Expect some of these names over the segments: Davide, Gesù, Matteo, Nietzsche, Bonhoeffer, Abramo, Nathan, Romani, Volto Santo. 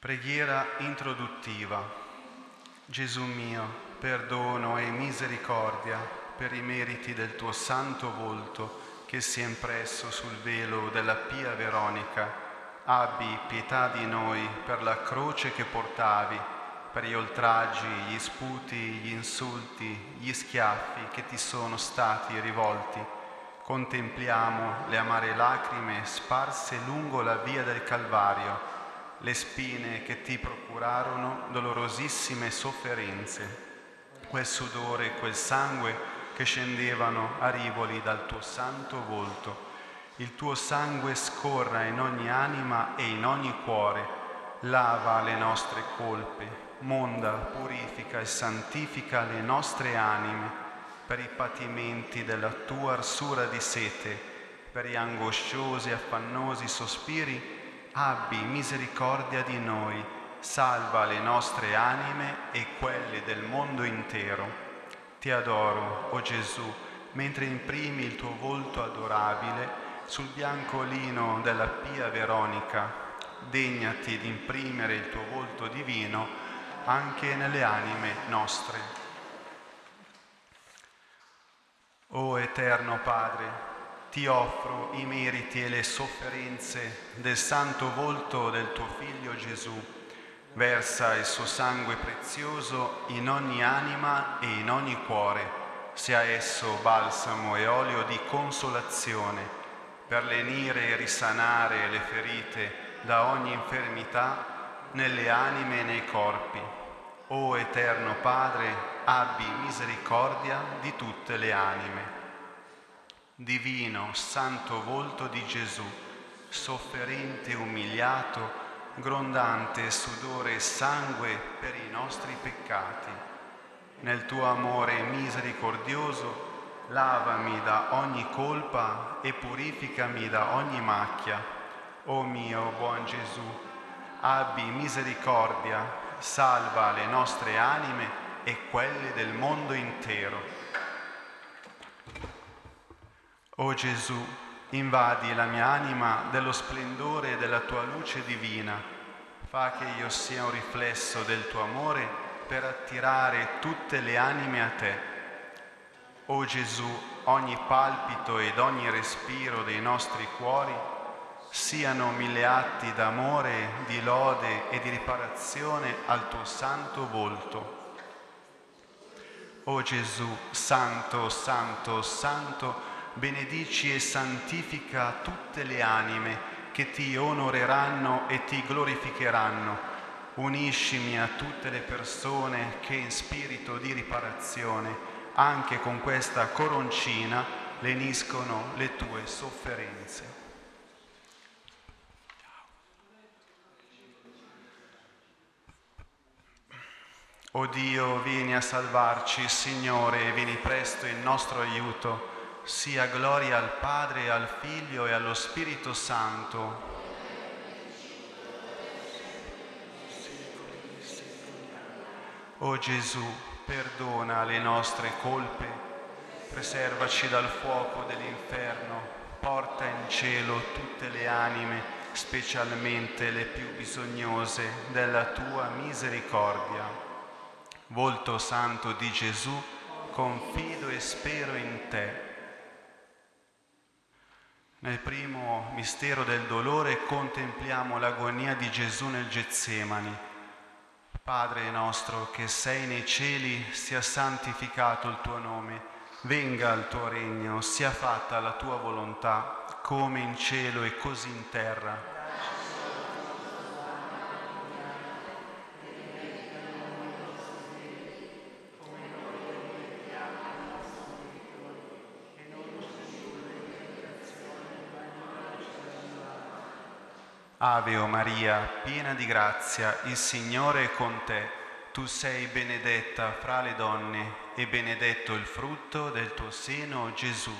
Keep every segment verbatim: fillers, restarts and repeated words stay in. Preghiera introduttiva. Gesù mio, perdono e misericordia per i meriti del tuo santo volto che si è impresso sul velo della pia Veronica. Abbi pietà di noi per la croce che portavi, per gli oltraggi, gli sputi, gli insulti, gli schiaffi che ti sono stati rivolti. Contempliamo le amare lacrime sparse lungo la via del Calvario, le spine che ti procurarono dolorosissime sofferenze, quel sudore e quel sangue che scendevano a rivoli dal tuo santo volto. Il tuo sangue scorra in ogni anima e in ogni cuore, lava le nostre colpe, monda, purifica e santifica le nostre anime per i patimenti della tua arsura di sete, per gli angosciosi e affannosi sospiri. Abbi misericordia di noi, salva le nostre anime e quelle del mondo intero. Ti adoro, o Gesù, mentre imprimi il tuo volto adorabile sul bianco lino della pia Veronica. Degnati di imprimere il tuo volto divino anche nelle anime nostre. O Eterno Padre, ti offro i meriti e le sofferenze del santo volto del tuo Figlio Gesù. Versa il suo sangue prezioso in ogni anima e in ogni cuore, sia esso balsamo e olio di consolazione, per lenire e risanare le ferite da ogni infermità nelle anime e nei corpi. O Eterno Padre, abbi misericordia di tutte le anime. Divino, santo volto di Gesù, sofferente e umiliato, grondante sudore e sangue per i nostri peccati. Nel tuo amore misericordioso, lavami da ogni colpa e purificami da ogni macchia. O mio buon Gesù, abbi misericordia, salva le nostre anime e quelle del mondo intero. O Gesù, invadi la mia anima dello splendore della tua luce divina. Fa che io sia un riflesso del tuo amore per attirare tutte le anime a te. O Gesù, ogni palpito ed ogni respiro dei nostri cuori siano mille atti d'amore, di lode e di riparazione al tuo santo volto. O Gesù, santo, santo, santo, benedici e santifica tutte le anime che ti onoreranno e ti glorificheranno. Uniscimi a tutte le persone che in spirito di riparazione, anche con questa coroncina, leniscono le tue sofferenze. O Dio, vieni a salvarci, Signore, e vieni presto in nostro aiuto. Sia gloria al Padre, al Figlio e allo Spirito Santo. O Gesù, perdona le nostre colpe, preservaci dal fuoco dell'inferno, porta in cielo tutte le anime, specialmente le più bisognose della tua misericordia. Volto Santo di Gesù, confido e spero in te. Nel primo mistero del dolore contempliamo l'agonia di Gesù nel Getsemani. Padre nostro che sei nei cieli, sia santificato il tuo nome, venga il tuo regno, sia fatta la tua volontà, come in cielo e così in terra. Ave o Maria, piena di grazia, il Signore è con te. Tu sei benedetta fra le donne e benedetto il frutto del tuo seno, Gesù.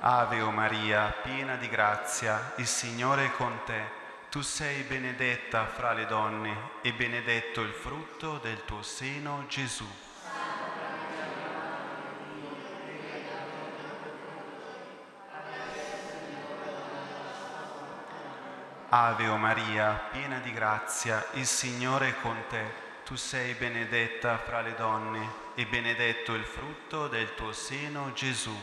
Ave o Maria, piena di grazia, il Signore è con te. Tu sei benedetta fra le donne e benedetto il frutto del tuo seno, Gesù. Ave o Maria, piena di grazia, il Signore è con te. Tu sei benedetta fra le donne e benedetto il frutto del tuo seno, Gesù.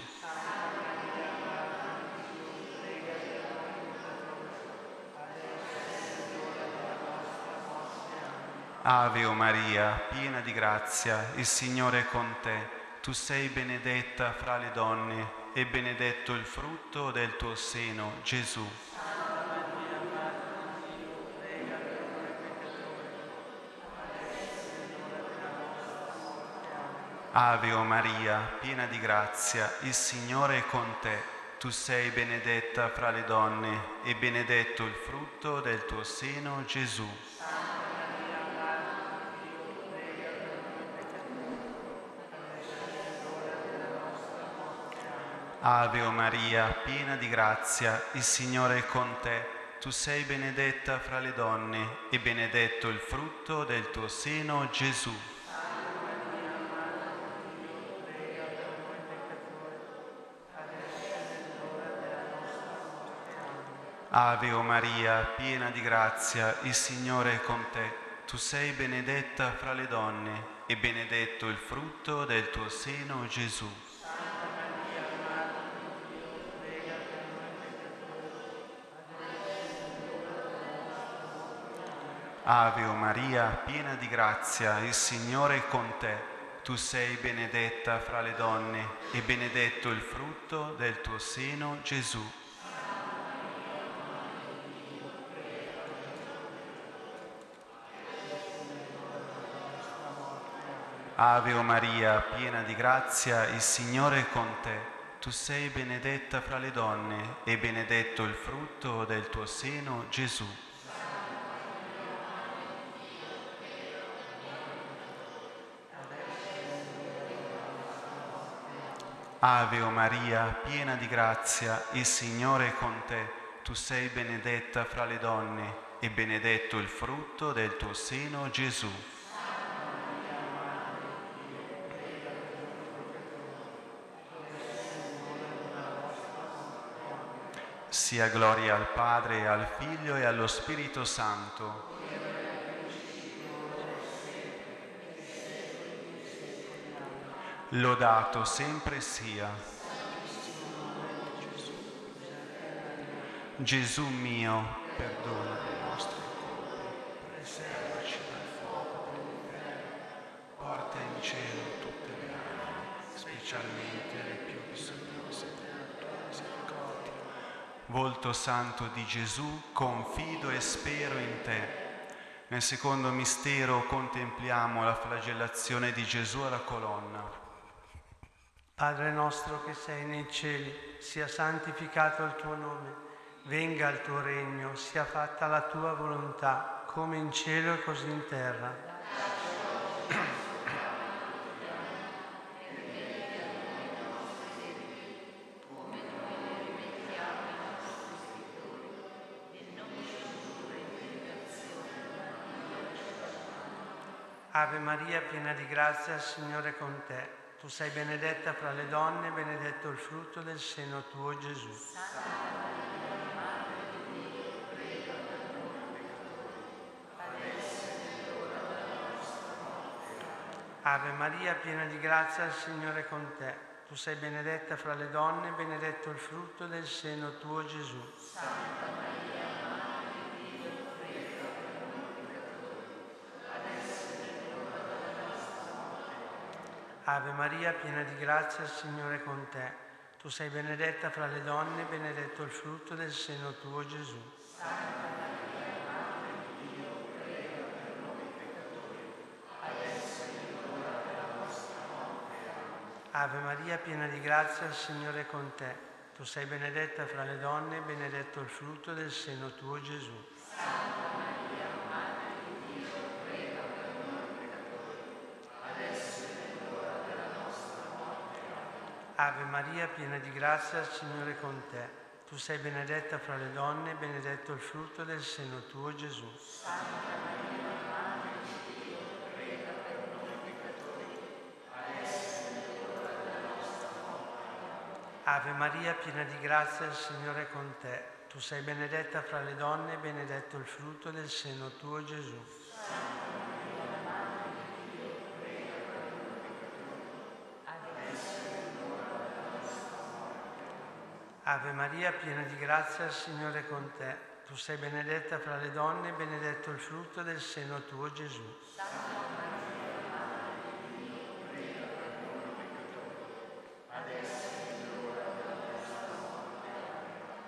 Ave o Maria, piena di grazia, il Signore è con te. Tu sei benedetta fra le donne e benedetto il frutto del tuo seno, Gesù. Ave o Maria, piena di grazia, il Signore è con te. Tu sei benedetta fra le donne e benedetto il frutto del tuo seno, Gesù. Ave o Maria, piena di grazia, il Signore è con te. Tu sei benedetta fra le donne e benedetto il frutto del tuo seno, Gesù. Ave o Maria, piena di grazia, il Signore è con te. Tu sei benedetta fra le donne e benedetto il frutto del tuo seno, Gesù. Ave o Maria, piena di grazia, il Signore è con te. Tu sei benedetta fra le donne e benedetto il frutto del tuo seno, Gesù. Ave o Maria, piena di grazia, il Signore è con te. Tu sei benedetta fra le donne e benedetto il frutto del tuo seno, Gesù. Ave o Maria, piena di grazia, il Signore è con te. Tu sei benedetta fra le donne e benedetto il frutto del tuo seno, Gesù. Sia gloria al Padre, al Figlio e allo Spirito Santo. Lodato sempre sia Gesù mio, perdona le nostre colpe, preservaci dal fuoco dell'inferno, porta in cielo tutte le anime, specialmente le più bisognose della tua misericordia. Volto Santo di Gesù, confido e spero in te. Nel secondo mistero contempliamo la flagellazione di Gesù alla colonna. Padre nostro che sei nei cieli, sia santificato il tuo nome, venga il tuo regno, sia fatta la tua volontà, come in cielo e così in terra. Ave Maria, piena di grazia, il Signore è con te. Tu sei benedetta fra le donne, benedetto il frutto del seno tuo, Gesù. Santa Maria, Madre di Dio, prega per noi peccatori, adesso è l'ora della nostra morte. Ave Maria, piena di grazia, il Signore è con te. Tu sei benedetta fra le donne, benedetto il frutto del seno tuo, Gesù. Santa Maria. Ave Maria, piena di grazia, il Signore è con te. Tu sei benedetta fra le donne, benedetto il frutto del seno tuo, Gesù. Santa Maria, Madre di Dio, prega per noi peccatori, adesso è l'ora della nostra morte. Ave Maria, piena di grazia, il Signore è con te. Tu sei benedetta fra le donne, benedetto il frutto del seno tuo, Gesù. Santa Ave Maria, piena di grazia, il Signore è con te. Tu sei benedetta fra le donne, benedetto il frutto del seno tuo, Gesù. Santa Maria, Madre di Dio, prega per noi peccatori, adesso è l'ora della nostra morte. Ave Maria, piena di grazia, il Signore è con te. Tu sei benedetta fra le donne e benedetto il frutto del seno tuo, Gesù. Ave Maria, piena di grazia, il Signore è con te. Tu sei benedetta fra le donne e benedetto il frutto del seno tuo, Gesù.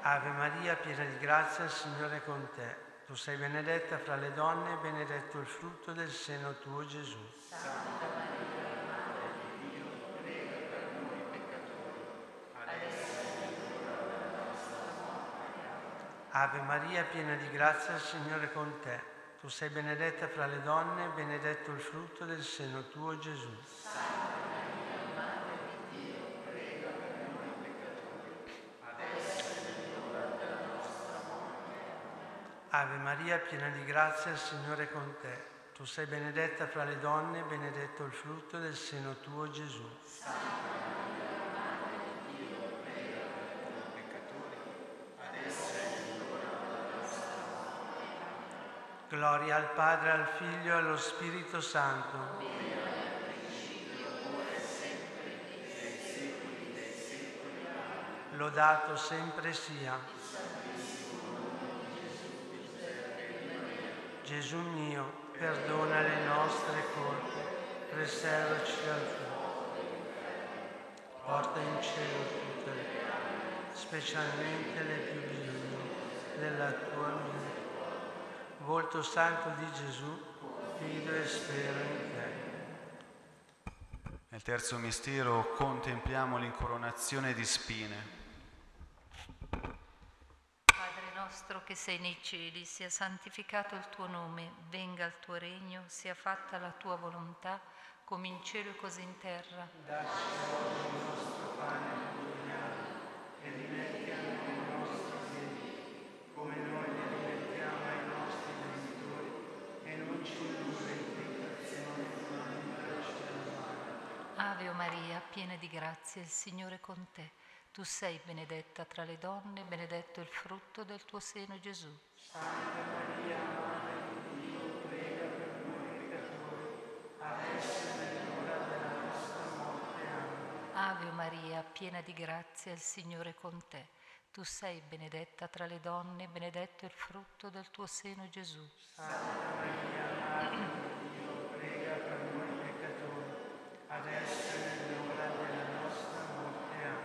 Ave Maria, piena di grazia, il Signore è con te. Tu sei benedetta fra le donne e benedetto il frutto del seno tuo, Gesù. Santa Maria, Madre di Dio, prega per noi peccatori, adesso e nell'ora della nostra morte. Ave Maria, piena di grazia, il Signore è con te. Tu sei benedetta fra le donne e benedetto il frutto del seno tuo, Gesù. Santa Ave Maria, piena di grazia, il Signore è con te. Tu sei benedetta fra le donne e benedetto il frutto del seno tuo, Gesù. Santa Maria, Madre di Dio, prega per noi peccatori, adesso e nell'ora della nostra morte. Gloria al Padre, al Figlio e allo Spirito Santo. Amen. Lodato sempre sia Gesù mio, perdona le nostre colpe, preservaci dal fuoco. Porta in cielo tutte le anime, specialmente le più bisognose della tua misericordia. Volto Santo di Gesù, fido e spero in te. Nel terzo mistero contempliamo l'incoronazione di spine. Che sei nei cieli, sia santificato il tuo nome, venga il tuo regno, sia fatta la tua volontà, come in cielo e così in terra. Dacci oggi il nostro pane quotidiano e rimetti a noi i nostri debiti, come noi li rimettiamo ai nostri debitori, e non ci indurre in tentazione, ma liberaci dal male. Ave o Maria, piena di grazia, il Signore è con te. Tu sei benedetta tra le donne, benedetto il frutto del tuo seno, Gesù. Santa Maria, Madre di Dio, prega per noi peccatori, adesso e nell'ora della nostra morte. Amen. Ave Maria, piena di grazia, il Signore è con te. Tu sei benedetta tra le donne, benedetto il frutto del tuo seno, Gesù. Santa Maria, Madre di Dio, prega per noi peccatori, adesso e nell'ora della nostra morte. Amen.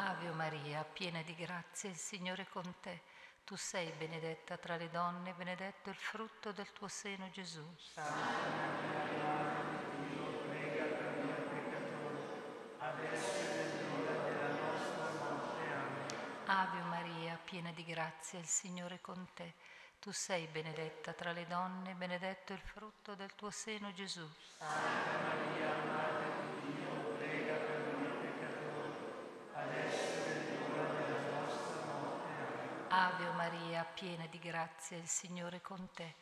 Ave Maria, piena di grazia, il Signore è con te. Tu sei benedetta tra le donne, benedetto il frutto del tuo seno, Gesù. Santa Maria, Madre di Dio, prega per noi peccatori, adesso e nell'ora della nostra morte. Amen. Ave Maria, piena di grazia, il Signore è con te. Tu sei benedetta tra le donne, benedetto il frutto del tuo seno, Gesù. Santa Maria, Madre di Dio, prega per noi peccatori, adesso e nell'ora della nostra morte. Amen. Ave Maria, piena di grazia, il Signore è con te.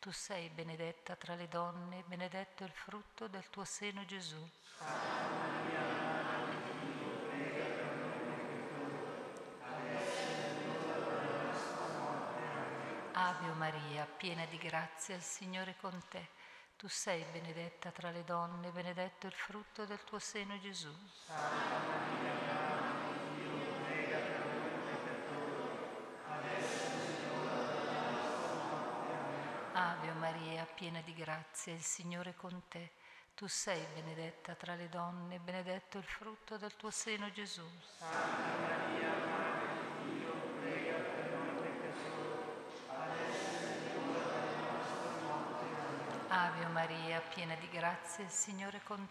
Tu sei benedetta tra le donne, benedetto il frutto del tuo seno, Gesù. Santa Maria, Madre di Dio, prega per noi peccatori, adesso e nell'ora della nostra morte. Amen. Ave Maria, piena di grazia, il Signore è con te. Tu sei benedetta tra le donne, benedetto il frutto del tuo seno, Gesù. Santa Maria, Madre di Dio, prega per noi peccatori, adesso e nell'ora della nostra morte. Amen. Ave Maria, piena di grazia, il Signore è con te. Tu sei benedetta tra le donne, benedetto il frutto del tuo seno, Gesù. Santa Maria, Madre di Dio, prega per noi peccatori, adesso e nell'ora della nostra morte. Amen. Ave Maria, piena di grazia, il Signore è con te.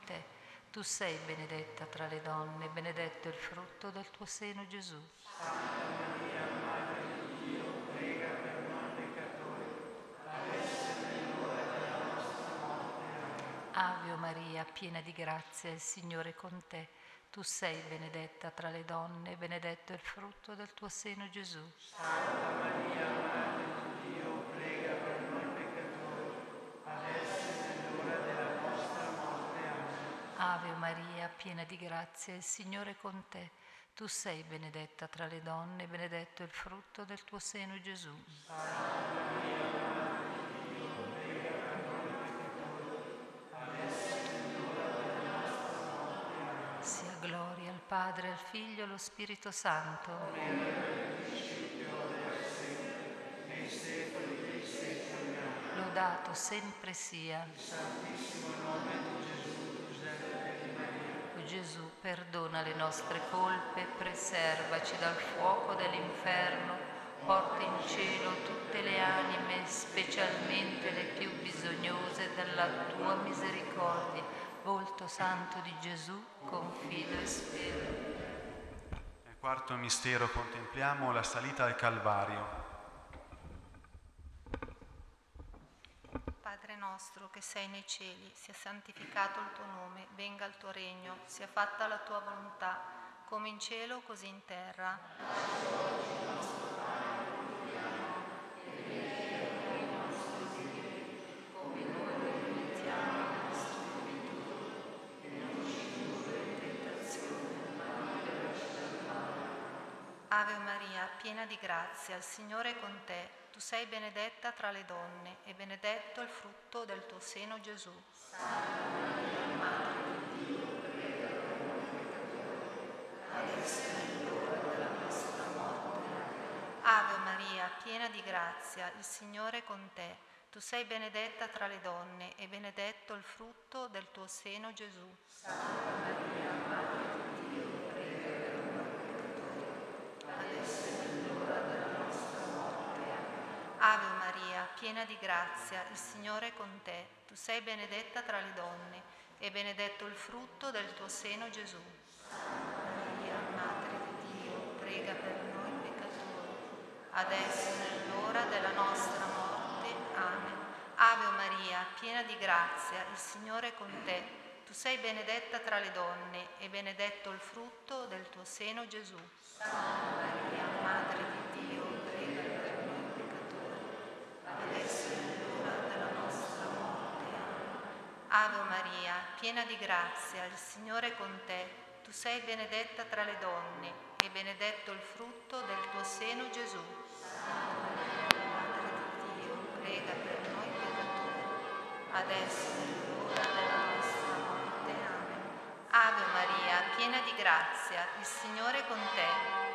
Tu sei benedetta tra le donne, benedetto il frutto del tuo seno, Gesù. Santa Maria, Madre di Dio, prega per noi peccatori, adesso e nell'ora della nostra morte. Amen. Ave Maria, piena di grazia, il Signore è con te. Tu sei benedetta tra le donne, benedetto il frutto del tuo seno, Gesù. Santa Maria, Madre di Dio, prega per noi peccatori, adesso e nell'ora della nostra morte. Amen. Ave Maria, piena di grazia, il Signore è con te. Tu sei benedetta tra le donne, benedetto il frutto del tuo seno, Gesù. Sia gloria al Padre, al Figlio e allo Spirito Santo. Lodato sempre sia il Santissimo nome di Gesù, Giuseppe. Gesù, perdona le nostre colpe, preservaci dal fuoco dell'inferno, porta in cielo tutte le anime, specialmente le più bisognose della tua misericordia. Volto Santo di Gesù, confido e spero. Nel quarto mistero contempliamo la salita al Calvario. Nostro che sei nei cieli, sia santificato il tuo nome, venga il tuo regno, sia fatta la tua volontà, come in cielo così in terra. Ave Maria, piena di grazia, il Signore è con te. Tu sei benedetta tra le donne e benedetto il frutto del tuo seno, Gesù. Santa Maria, Madre di Dio, prega per noi peccatori, adesso è l'ora della nostra morte. Ave Maria, piena di grazia, il Signore è con te. Tu sei benedetta tra le donne e benedetto il frutto del tuo seno, Gesù. Santa Maria, Madre di Dio, prega per noi peccatori, adesso è l'ora della nostra morte. Ave Maria, piena di grazia, il Signore è con te. Tu sei benedetta tra le donne e benedetto il frutto del tuo seno, Gesù. Santa Maria, Madre di Dio, prega per noi peccatori, adesso e nell'ora della nostra morte. Amen. Ave Maria, piena di grazia, il Signore è con te. Tu sei benedetta tra le donne e benedetto il frutto del tuo seno, Gesù. Santa Maria, Madre di Dio, adesso è l'ora della nostra morte. Ave Maria, piena di grazia, il Signore è con te. Tu sei benedetta tra le donne e benedetto il frutto del tuo seno, Gesù. Santa Maria, Madre di Dio, prega per noi peccatori, adesso è l'ora della nostra morte. Amen. Ave Maria, piena di grazia, il Signore è con te.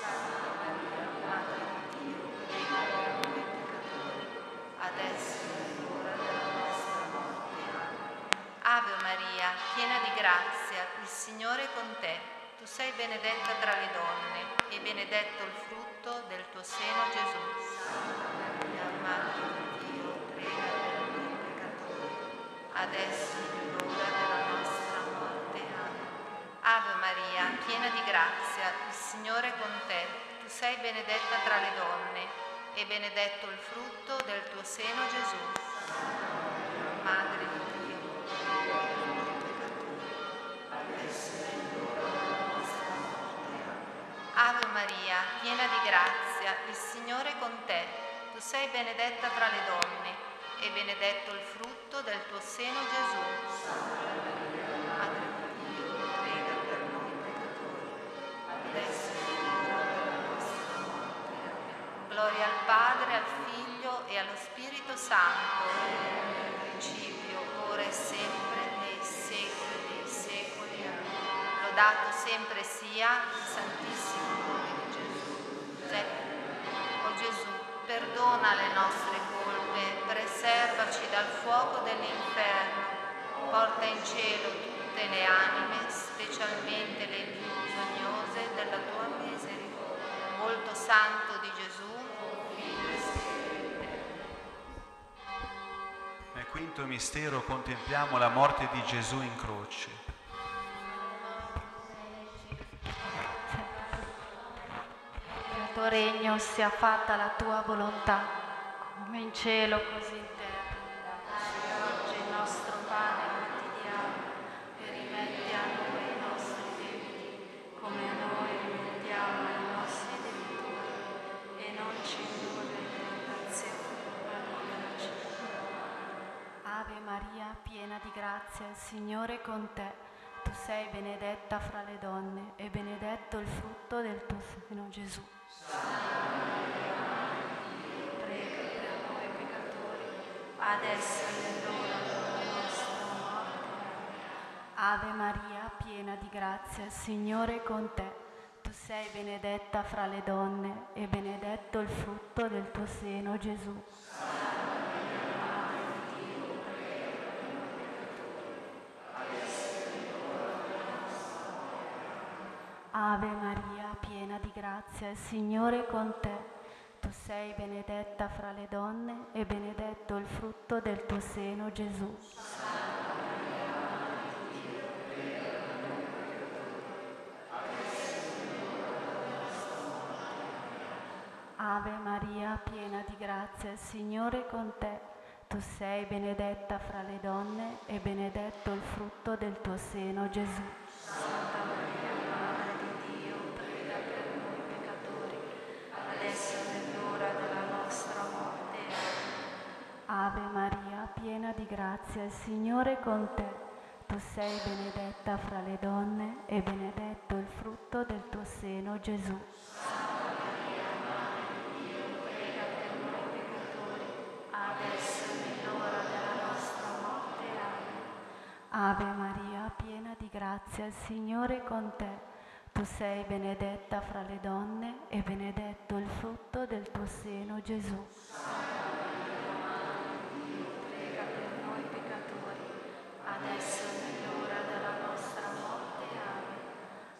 Santa Maria, Madre di Dio, prega per noi peccatori, adesso è l'ora della nostra morte. Amen. Ave Maria, piena di grazia, il Signore è con te. Tu sei benedetta tra le donne e benedetto il frutto del tuo seno, Gesù. Santa Maria, Madre di Dio, prega per noi peccatori, adesso è l'ora della nostra morte. Amen. Ave Maria, piena di grazia, il Signore è con te. Tu sei benedetta tra le donne e benedetto il frutto del tuo seno, Gesù. Santa Maria, Madre di Dio, Ave Maria, piena di grazia, il Signore è con te. Tu sei benedetta tra le donne e benedetto il frutto del tuo seno, Gesù. Santa Maria, Madre di Dio, prega per noi peccatori, adesso è l'ora della nostra morte. Amen. Gloria al Padre, al Figlio e allo Spirito Santo, nel principio, ora e sempre, nei secoli. Dato sempre sia il Santissimo nome di Gesù. O Gesù, perdona le nostre colpe, preservaci dal fuoco dell'inferno, porta in cielo tutte le anime, specialmente le più bisognose della tua misericordia. Volto Santo di Gesù, confido e spero. Nel quinto mistero contempliamo la morte di Gesù in croce. Regno sia fatta la tua volontà, come in cielo così in terra. Maria, piena di grazia, il Signore è con te. Tu sei benedetta fra le donne e benedetto il frutto del tuo seno, Gesù. Santa Maria, Madre di Dio, prega per noi peccatori, adesso e nell'ora della nostra morte. Ave Maria, piena di grazia, il Signore è con te. Tu sei benedetta fra le donne e benedetto il frutto del tuo seno, Gesù. Santa Ave Maria, piena di grazia, il Signore è con te. Tu sei benedetta fra le donne e benedetto il frutto del tuo seno, Gesù. Santa Maria, Madre di Dio, prega per noi peccatori, adesso e nell'ora della nostra morte. Ave Maria, piena di grazia, il Signore è con te. Tu sei benedetta fra le donne e benedetto il frutto del tuo seno, Gesù. Santa Maria, Ave Maria, piena di grazia, il Signore è con te. Tu sei benedetta fra le donne e benedetto il frutto del tuo seno, Gesù. Santa Maria, Madre di Dio, prega per noi peccatori, adesso e nell'ora della nostra morte. Amen. Ave Maria, piena di grazia, il Signore è con te. Tu sei benedetta fra le donne e benedetto il frutto del tuo seno, Gesù. Santa adesso è nell'ora della nostra morte. Amen.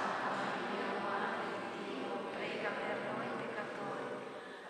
Santa Maria, Madre di Dio, prega per noi peccatori, adesso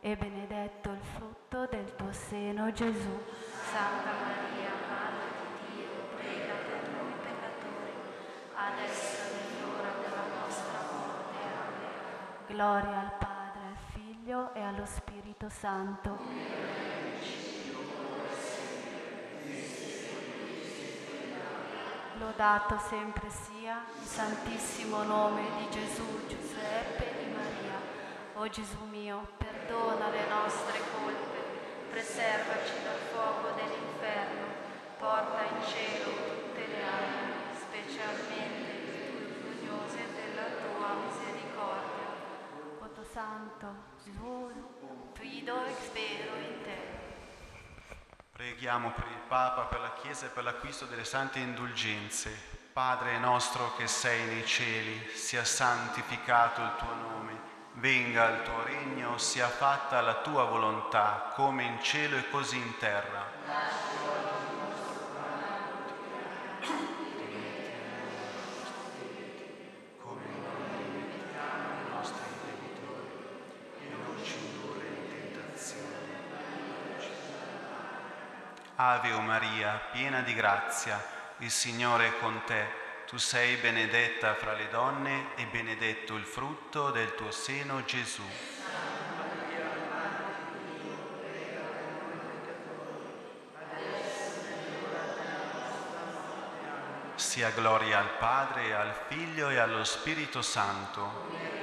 e benedetto il frutto del tuo seno, Gesù. Santa Maria, Madre di Dio, prega per noi peccatori, adesso è l'ora della nostra morte. Amen. Gloria al Padre, al Figlio e allo Spirito Santo. Lodato sempre sia il santissimo nome di Gesù, Giuseppe e di Maria. O Gesù mio, perdona le nostre colpe, preservaci dal fuoco dell'inferno, porta in cielo tutte le anime, specialmente le bisognose della tua misericordia. Volto Santo, Gesù, fido e spero in te. Preghiamo per il Papa, per la Chiesa e per l'acquisto delle sante indulgenze. Padre nostro che sei nei cieli, sia santificato il tuo nome. Venga il tuo regno, sia fatta la tua volontà, come in cielo e così in terra. Ave o Maria, piena di grazia, il Signore è con te. Tu sei benedetta fra le donne e benedetto il frutto del tuo seno, Gesù. Santa Maria, Madre di Dio, prega per noi peccatori, adesso e nell'ora della nostra morte. Amen. Sia gloria al Padre, al Figlio e allo Spirito Santo. Amen.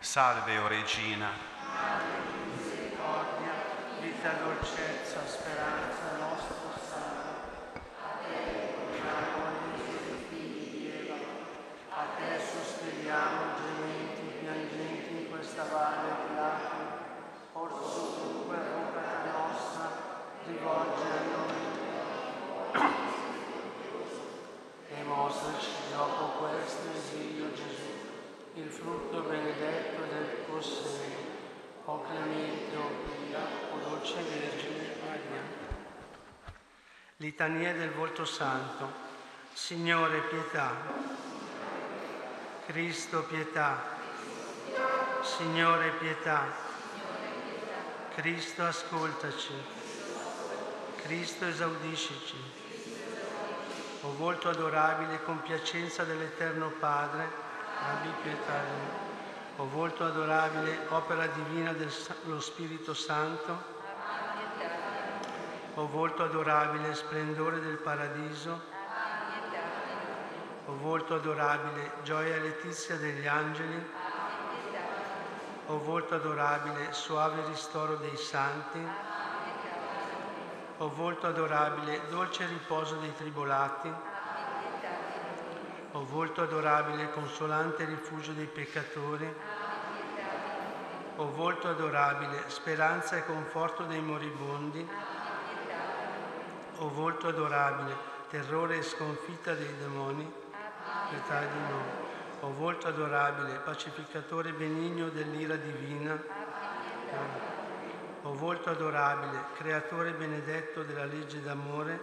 Salve, o Regina. Madre di misericordia, vita, dolcezza, speranza nostra, salve. A te ricordiamo i figli di Eva, a te sospiriamo gementi, piangenti in questa valle di lacrime. Orsù tu, per Litania del Volto Santo. Signore, pietà. Cristo, pietà. Signore, pietà. Cristo, ascoltaci. Cristo, esaudiscici. O volto adorabile, compiacenza dell'Eterno Padre, abbi pietà di noi. O volto adorabile, opera divina dello Spirito Santo, o volto adorabile, splendore del paradiso, o volto adorabile, gioia e letizia degli angeli, o volto adorabile, suave ristoro dei santi, o volto adorabile, dolce riposo dei tribolati, o volto adorabile, consolante rifugio dei peccatori, o volto adorabile, speranza e conforto dei moribondi, o volto adorabile, terrore e sconfitta dei demoni, pietà di noi. O volto adorabile, pacificatore benigno dell'ira divina, o volto adorabile, creatore benedetto della legge d'amore,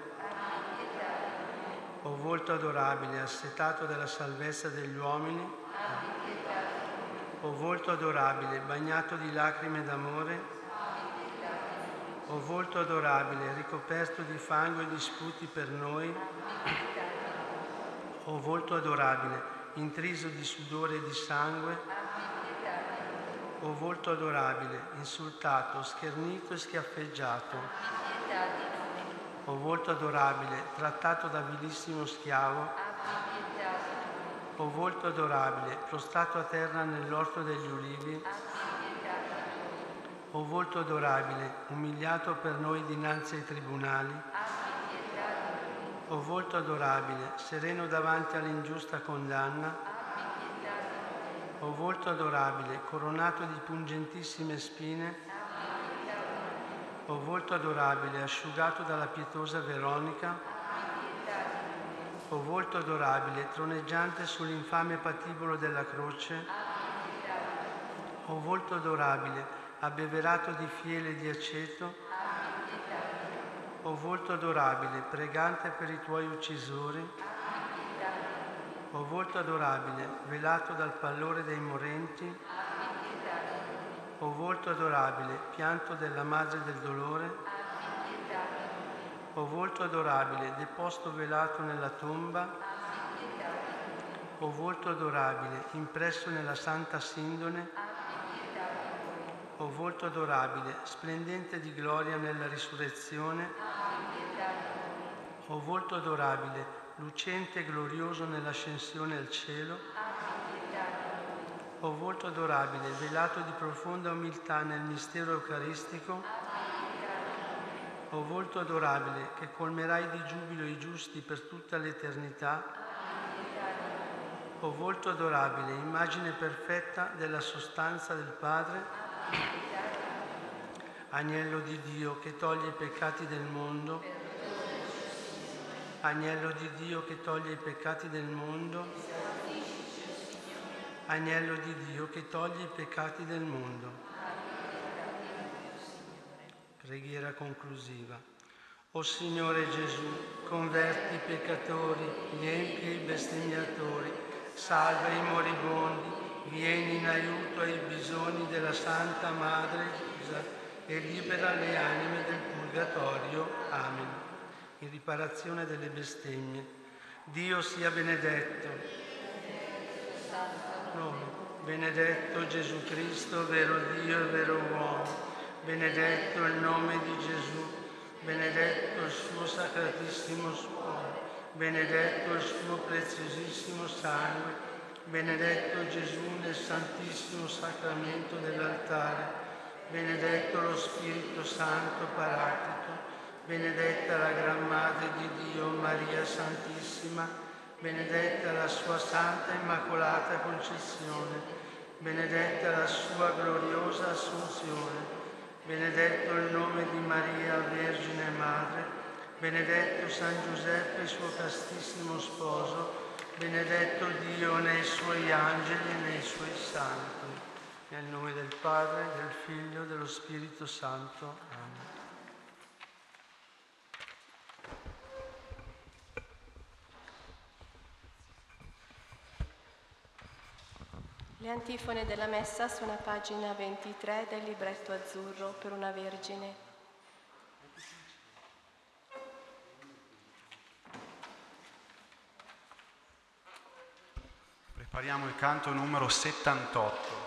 o volto adorabile, assetato della salvezza degli uomini, o volto adorabile, bagnato di lacrime d'amore, o volto adorabile, ricoperto di fango e di sputi per noi, o volto adorabile, intriso di sudore e di sangue, o volto adorabile, insultato, schernito e schiaffeggiato, o volto adorabile, trattato da vilissimo schiavo, o volto adorabile, prostrato a terra nell'orto degli ulivi, o volto adorabile, umiliato per noi dinanzi ai tribunali, o volto adorabile, sereno davanti all'ingiusta condanna, o volto adorabile, coronato di pungentissime spine, o volto adorabile, asciugato dalla pietosa Veronica, o volto adorabile, troneggiante sull'infame patibolo della croce, o volto adorabile, abbeverato di fiele di aceto, o volto adorabile, pregante per i tuoi uccisori, o volto adorabile, velato dal pallore dei morenti, o volto adorabile, pianto della madre del dolore, o volto adorabile, deposto velato nella tomba, o volto adorabile, impresso nella santa sindone, o volto adorabile, splendente di gloria nella risurrezione, o volto adorabile, lucente e glorioso nell'ascensione al cielo, o volto adorabile, velato di profonda umiltà nel mistero eucaristico, o volto adorabile, che colmerai di giubilo i giusti per tutta l'eternità, o volto adorabile, immagine perfetta della sostanza del Padre, agnello di Dio che toglie i peccati del mondo, agnello di Dio che toglie i peccati del mondo, agnello di Dio che toglie i peccati del mondo. Preghiera conclusiva. O Signore Gesù, converti i peccatori, riempi i bestemmiatori, salva i moribondi, vieni in aiuto ai bisogni della Santa Madre Chiesa e libera le anime del purgatorio. Amen. In riparazione delle bestemmie. Dio sia benedetto. Benedetto Gesù Cristo, vero Dio e vero uomo, benedetto il nome di Gesù, benedetto il suo sacratissimo cuore, benedetto il suo preziosissimo sangue, benedetto Gesù nel santissimo sacramento dell'altare, benedetto lo Spirito Santo Paracleto, benedetta la Gran Madre di Dio Maria Santissima, benedetta la sua santa immacolata concezione, benedetta la sua gloriosa assunzione, benedetto il nome di Maria Vergine Madre, benedetto San Giuseppe suo castissimo sposo, benedetto Dio nei suoi angeli e nei suoi santi. Nel nome del Padre, del Figlio e dello Spirito Santo. Amen. Le antifone della messa sono a pagina ventitré del libretto azzurro per una vergine. Prepariamo il canto numero settantotto.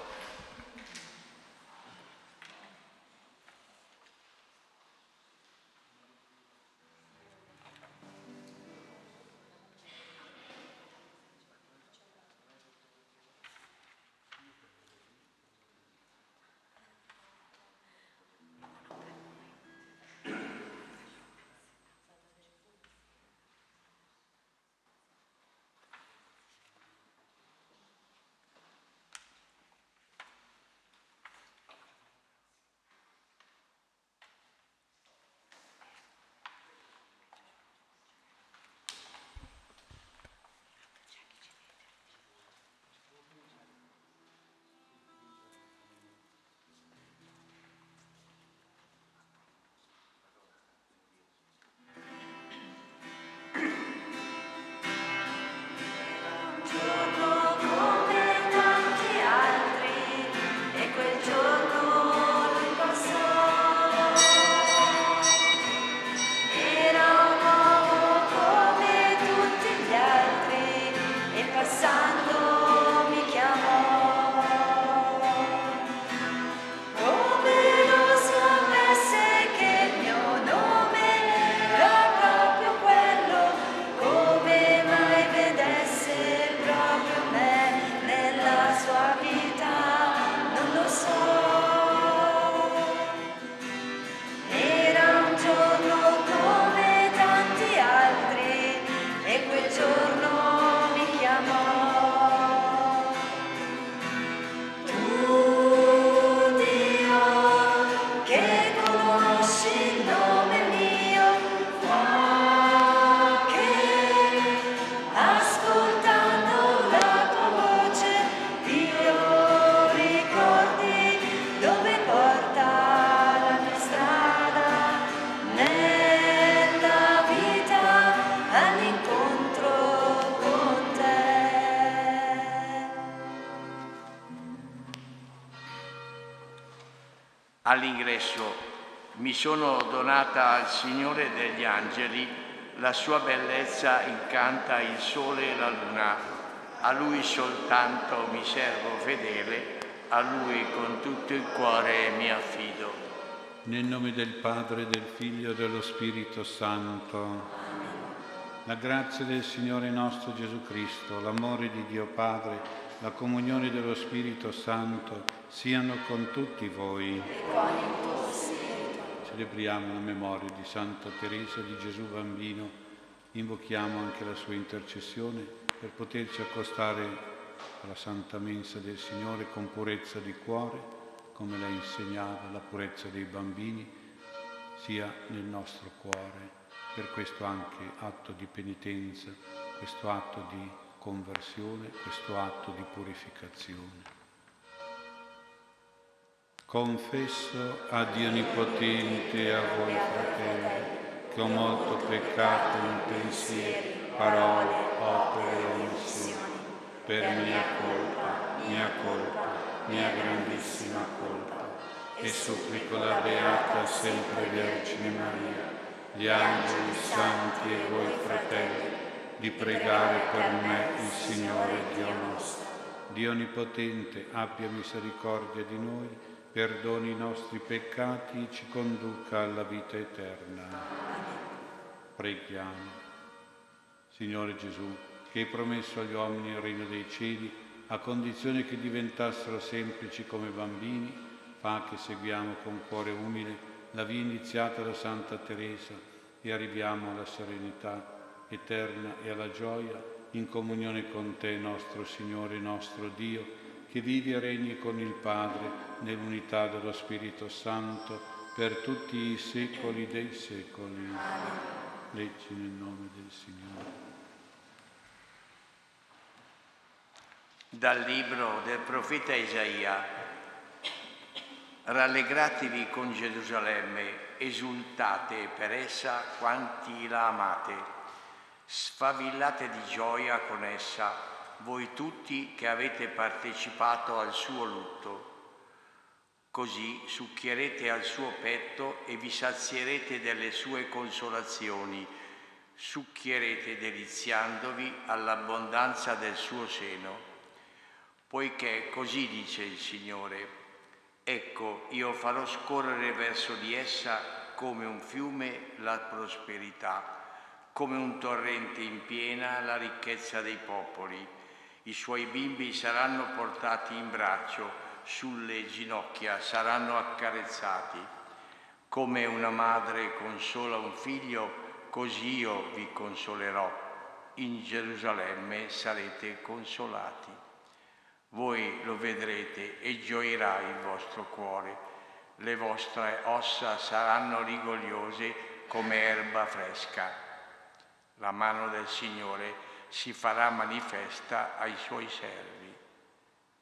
All'ingresso mi sono donata al Signore degli Angeli, la sua bellezza incanta il sole e la luna, a Lui soltanto mi servo fedele, a Lui con tutto il cuore mi affido. Nel nome del Padre, del Figlio e dello Spirito Santo, la grazia del Signore nostro Gesù Cristo, l'amore di Dio Padre, la comunione dello Spirito Santo siano con tutti voi. Celebriamo la memoria di Santa Teresa di Gesù Bambino, invochiamo anche la sua intercessione per poterci accostare alla Santa Mensa del Signore con purezza di cuore, come lei insegnava, la purezza dei bambini sia nel nostro cuore. Per questo anche atto di penitenza, questo atto di conversione, questo atto di purificazione. Confesso a Dio Onnipotente e a voi fratelli che ho molto peccato in pensieri, parole, opere e omissioni, per mia colpa, mia colpa, mia grandissima colpa, e supplico la Beata sempre Vergine Maria, gli angeli santi e voi fratelli, di pregare per me il Signore Dio nostro. Dio Onnipotente, abbia misericordia di noi, perdoni i nostri peccati e ci conduca alla vita eterna. Preghiamo. Signore Gesù, che hai promesso agli uomini il regno dei cieli, a condizione che diventassero semplici come bambini, fa che seguiamo con cuore umile la via iniziata da Santa Teresa e arriviamo alla serenità eterna e alla gioia in comunione con Te, nostro Signore, nostro Dio, che vivi e regni con il Padre nell'unità dello Spirito Santo per tutti i secoli dei secoli. Leggi nel nome del Signore. Dal libro del profeta Isaia. Rallegratevi con Gerusalemme, esultate per essa quanti la amate. Sfavillate di gioia con essa voi tutti che avete partecipato al suo lutto. Così succhierete al suo petto e vi sazierete delle sue consolazioni, succhierete deliziandovi all'abbondanza del suo seno. Poiché così dice il Signore, ecco, io farò scorrere verso di essa come un fiume la prosperità, come un torrente in piena la ricchezza dei popoli. I suoi bimbi saranno portati in braccio, sulle ginocchia saranno accarezzati. Come una madre consola un figlio, così io vi consolerò. In Gerusalemme sarete consolati. Voi lo vedrete e gioirà il vostro cuore. Le vostre ossa saranno rigogliose come erba fresca. La mano del Signore si farà manifesta ai suoi servi.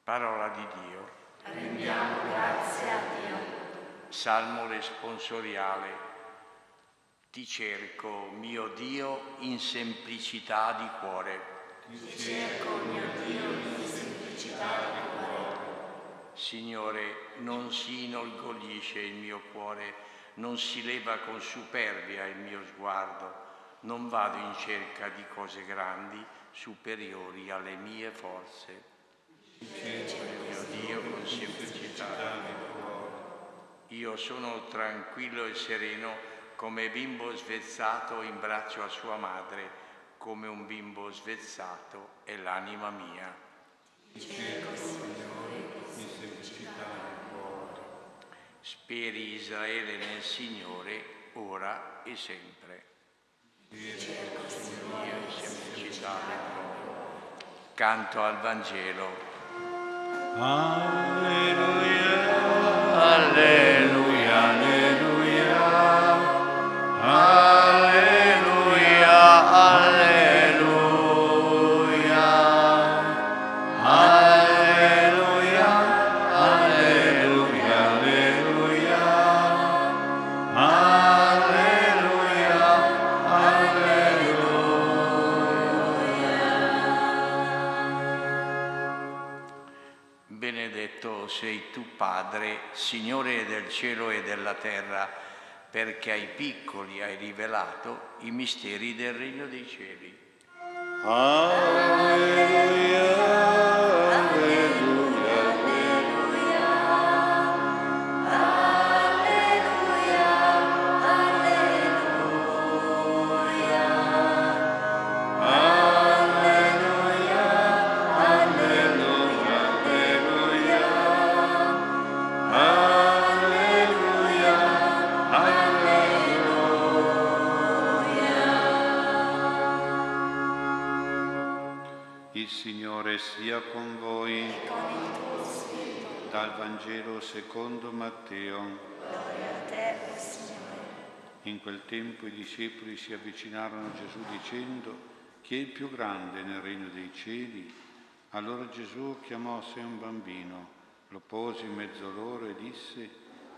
Parola di Dio. Rendiamo grazie a Dio. Salmo responsoriale. Ti cerco, mio Dio, in semplicità di cuore. Ti cerco, mio Dio, in semplicità di cuore. Signore, non si inorgoglisce il mio cuore, non si leva con superbia il mio sguardo, non vado in cerca di cose grandi, superiori alle mie forze. Ti cerco, mio Dio, con semplicità del cuore. Io sono tranquillo e sereno come bimbo svezzato in braccio a sua madre, come un bimbo svezzato è l'anima mia. Ti cerco, Signore, con semplicità del cuore. Speri Israele nel Signore, ora e sempre. Ti cerco, Signore, con semplicità del cuore. Canto al Vangelo. Alleluia, alleluia, alleluia, alleluia, alleluia, alleluia, alleluia, alleluia, alleluia, alleluia. Benedetto sei tu, Padre, Signore del cielo e della terra, perché ai piccoli hai rivelato i misteri del Regno dei Cieli. Alleluia. Sia con voi. E con il tuo spirito. Dal Vangelo secondo Matteo. Gloria a te, Signore. In quel tempo i discepoli si avvicinarono a Gesù dicendo: chi è il più grande nel regno dei cieli? Allora Gesù chiamò a sé un bambino, lo pose in mezzo loro e disse: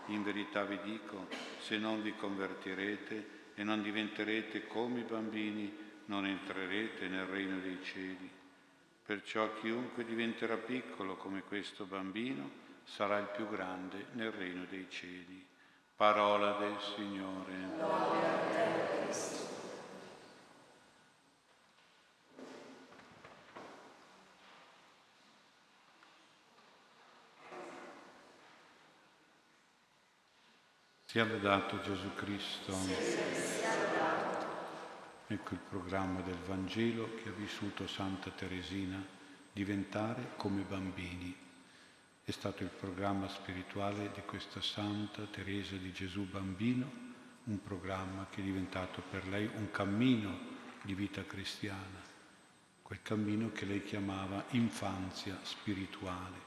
in verità vi dico, se non vi convertirete e non diventerete come i bambini, non entrerete nel regno dei cieli. Perciò chiunque diventerà piccolo come questo bambino sarà il più grande nel regno dei cieli. Parola del Signore. Gloria a te, Cristo. Sia lodato Gesù Cristo. Ecco il programma del Vangelo che ha vissuto Santa Teresina, diventare come bambini. È stato il programma spirituale di questa Santa Teresa di Gesù Bambino, un programma che è diventato per lei un cammino di vita cristiana, quel cammino che lei chiamava infanzia spirituale.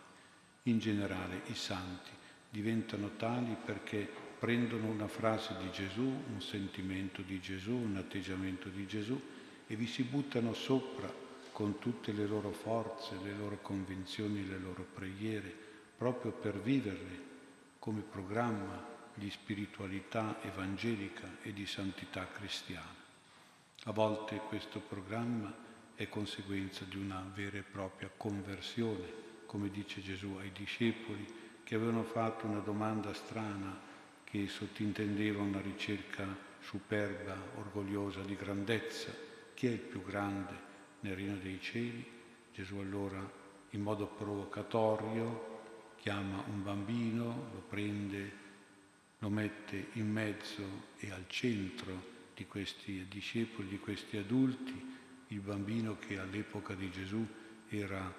In generale i santi diventano tali perché prendono una frase di Gesù, un sentimento di Gesù, un atteggiamento di Gesù e vi si buttano sopra con tutte le loro forze, le loro convinzioni, le loro preghiere, proprio per viverle come programma di spiritualità evangelica e di santità cristiana. A volte questo programma è è conseguenza di una vera e propria conversione, come dice Gesù ai discepoli che avevano fatto una domanda strana che sottintendeva una ricerca superba, orgogliosa di grandezza. Chi è il più grande nel regno dei cieli? Gesù allora in modo provocatorio chiama un bambino, lo prende, lo mette in mezzo e al centro di questi discepoli, di questi adulti, il bambino che all'epoca di Gesù era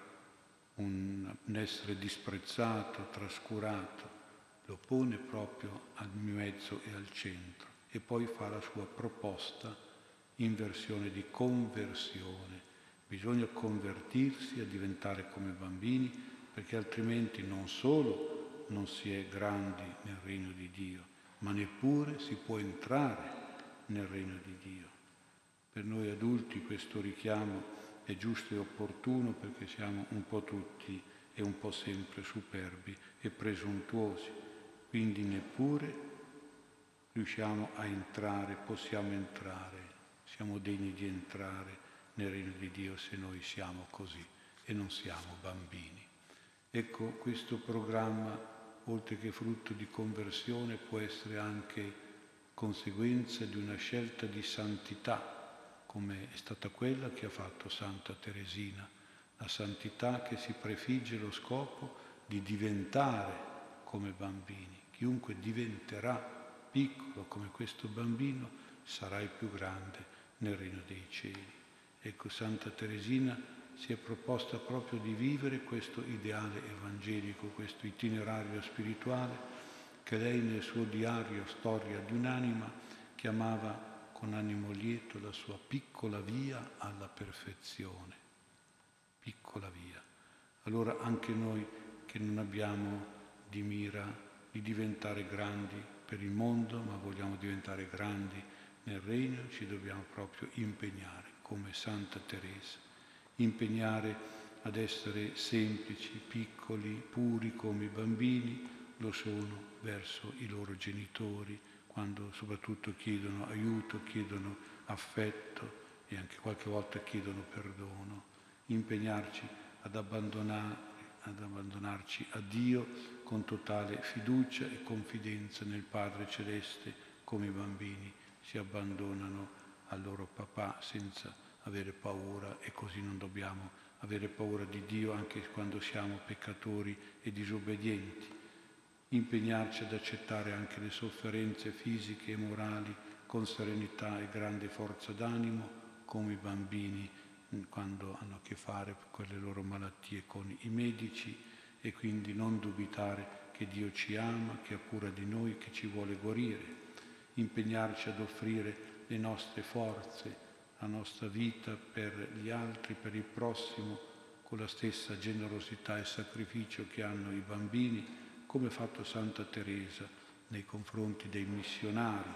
un essere disprezzato, trascurato, lo pone proprio al mezzo e al centro e poi fa la sua proposta in versione di conversione. Bisogna convertirsi a diventare come bambini, perché altrimenti non solo non si è grandi nel regno di Dio, ma neppure si può entrare nel regno di Dio. Per noi adulti questo richiamo è giusto e opportuno, perché siamo un po' tutti e un po' sempre superbi e presuntuosi, quindi neppure riusciamo a entrare, possiamo entrare, siamo degni di entrare nel regno di Dio se noi siamo così e non siamo bambini. Ecco, questo programma, oltre che frutto di conversione, può essere anche conseguenza di una scelta di santità, come è stata quella che ha fatto Santa Teresina, la santità che si prefigge lo scopo di diventare come bambini. Chiunque diventerà piccolo come questo bambino sarà il più grande nel regno dei cieli. Ecco, Santa Teresina si è proposta proprio di vivere questo ideale evangelico, questo itinerario spirituale che lei nel suo diario Storia di un'anima chiamava con animo lieto la sua piccola via alla perfezione. Piccola via. Allora anche noi che non abbiamo di mira di diventare grandi per il mondo, ma vogliamo diventare grandi nel regno, ci dobbiamo proprio impegnare, come Santa Teresa, impegnare ad essere semplici, piccoli, puri come i bambini lo sono verso i loro genitori, quando soprattutto chiedono aiuto, chiedono affetto e anche qualche volta chiedono perdono. Impegnarci ad abbandonare, ad abbandonarci a Dio con totale fiducia e confidenza nel Padre Celeste, come i bambini si abbandonano al loro papà senza avere paura, e così non dobbiamo avere paura di Dio anche quando siamo peccatori e disobbedienti. Impegnarci ad accettare anche le sofferenze fisiche e morali con serenità e grande forza d'animo, come i bambini quando hanno a che fare con le loro malattie con i medici, e quindi non dubitare che Dio ci ama, che ha cura di noi, che ci vuole guarire. Impegnarci ad offrire le nostre forze, la nostra vita per gli altri, per il prossimo, con la stessa generosità e sacrificio che hanno i bambini, come ha fatto Santa Teresa nei confronti dei missionari,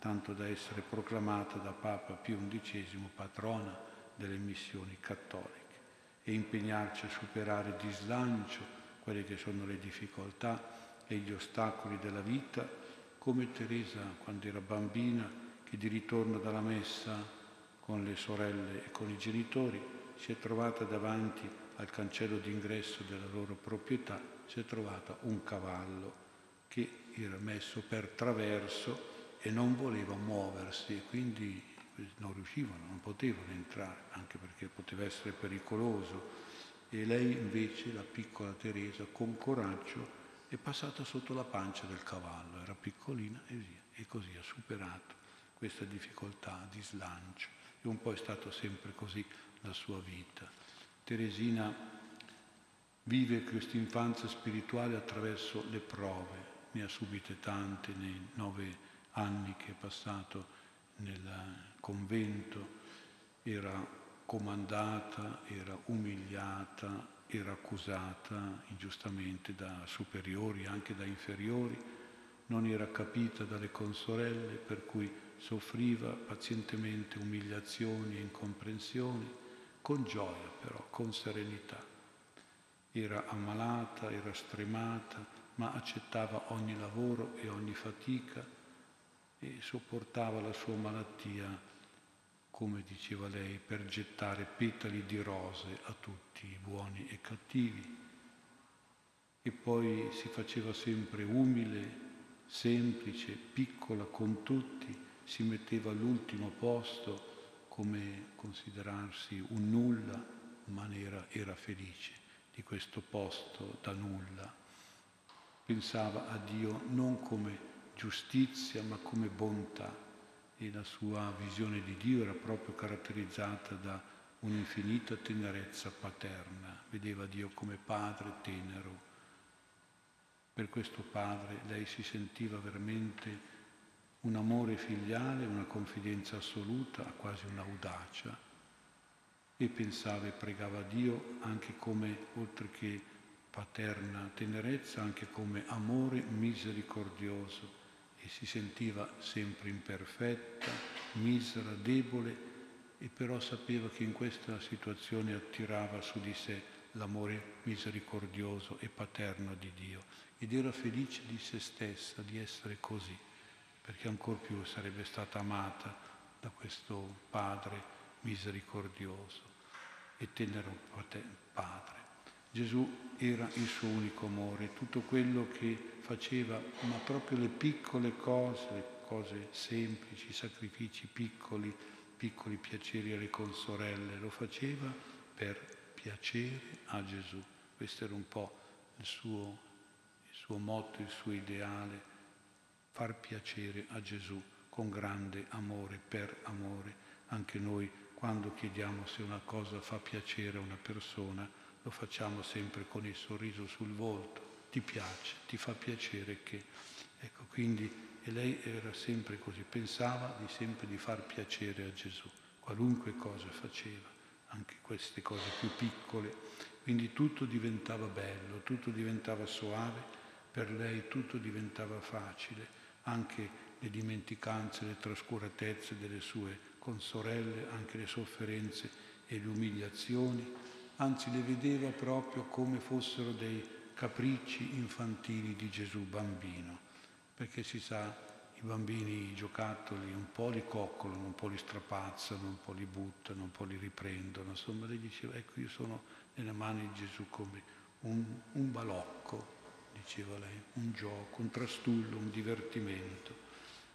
tanto da essere proclamata da Papa Pio undicesimo patrona delle missioni cattoliche, e impegnarci a superare di slancio quelle che sono le difficoltà e gli ostacoli della vita, come Teresa quando era bambina, che di ritorno dalla messa con le sorelle e con i genitori si è trovata davanti al cancello d'ingresso della loro proprietà, si è trovata un cavallo che era messo per traverso e non voleva muoversi, e quindi non riuscivano, non potevano entrare, anche perché poteva essere pericoloso. E lei invece, la piccola Teresa, con coraggio è passata sotto la pancia del cavallo, era piccolina e via, e così ha superato questa difficoltà di slancio, e un po' è stato sempre così la sua vita. Teresina vive questa infanzia spirituale attraverso le prove, ne ha subite tante nei nove anni che è passato nel convento, era comandata, era umiliata, era accusata ingiustamente da superiori, anche da inferiori, non era capita dalle consorelle, per cui soffriva pazientemente umiliazioni e incomprensioni, con gioia però, con serenità. Era ammalata, era stremata, ma accettava ogni lavoro e ogni fatica e sopportava la sua malattia come diceva lei, per gettare petali di rose a tutti, buoni e cattivi. E poi si faceva sempre umile, semplice, piccola con tutti, si metteva all'ultimo posto, come considerarsi un nulla, ma era, era felice di questo posto da nulla. Pensava a Dio non come giustizia, ma come bontà. E la sua visione di Dio era proprio caratterizzata da un'infinita tenerezza paterna. Vedeva Dio come padre tenero. Per questo padre lei si sentiva veramente un amore filiale, una confidenza assoluta, quasi un'audacia, e pensava e pregava Dio anche come, oltre che paterna tenerezza, anche come amore misericordioso, e si sentiva sempre imperfetta, misera, debole, e però sapeva che in questa situazione attirava su di sé l'amore misericordioso e paterno di Dio, ed era felice di se stessa, di essere così, perché ancor più sarebbe stata amata da questo Padre misericordioso e tenero Padre. Gesù era il suo unico amore, tutto quello che faceva, ma proprio le piccole cose, le cose semplici, sacrifici piccoli, piccoli piaceri alle consorelle, lo faceva per piacere a Gesù. Questo era un po' il suo, il suo motto, il suo ideale, far piacere a Gesù con grande amore, per amore. Anche noi, quando chiediamo se una cosa fa piacere a una persona, lo facciamo sempre con il sorriso sul volto. Ti piace, ti fa piacere che... Ecco, quindi, e lei era sempre così, pensava di sempre di far piacere a Gesù, qualunque cosa faceva, anche queste cose più piccole. Quindi tutto diventava bello, tutto diventava soave, per lei tutto diventava facile, anche le dimenticanze, le trascuratezze delle sue consorelle, anche le sofferenze e le umiliazioni, anzi le vedeva proprio come fossero dei capricci infantili di Gesù bambino, perché si sa, i bambini, i giocattoli, un po' li coccolano, un po' li strapazzano, un po' li buttano, un po' li riprendono. Insomma, lei diceva, ecco, io sono nelle mani di Gesù come un, un balocco, diceva lei, un gioco, un trastullo, un divertimento.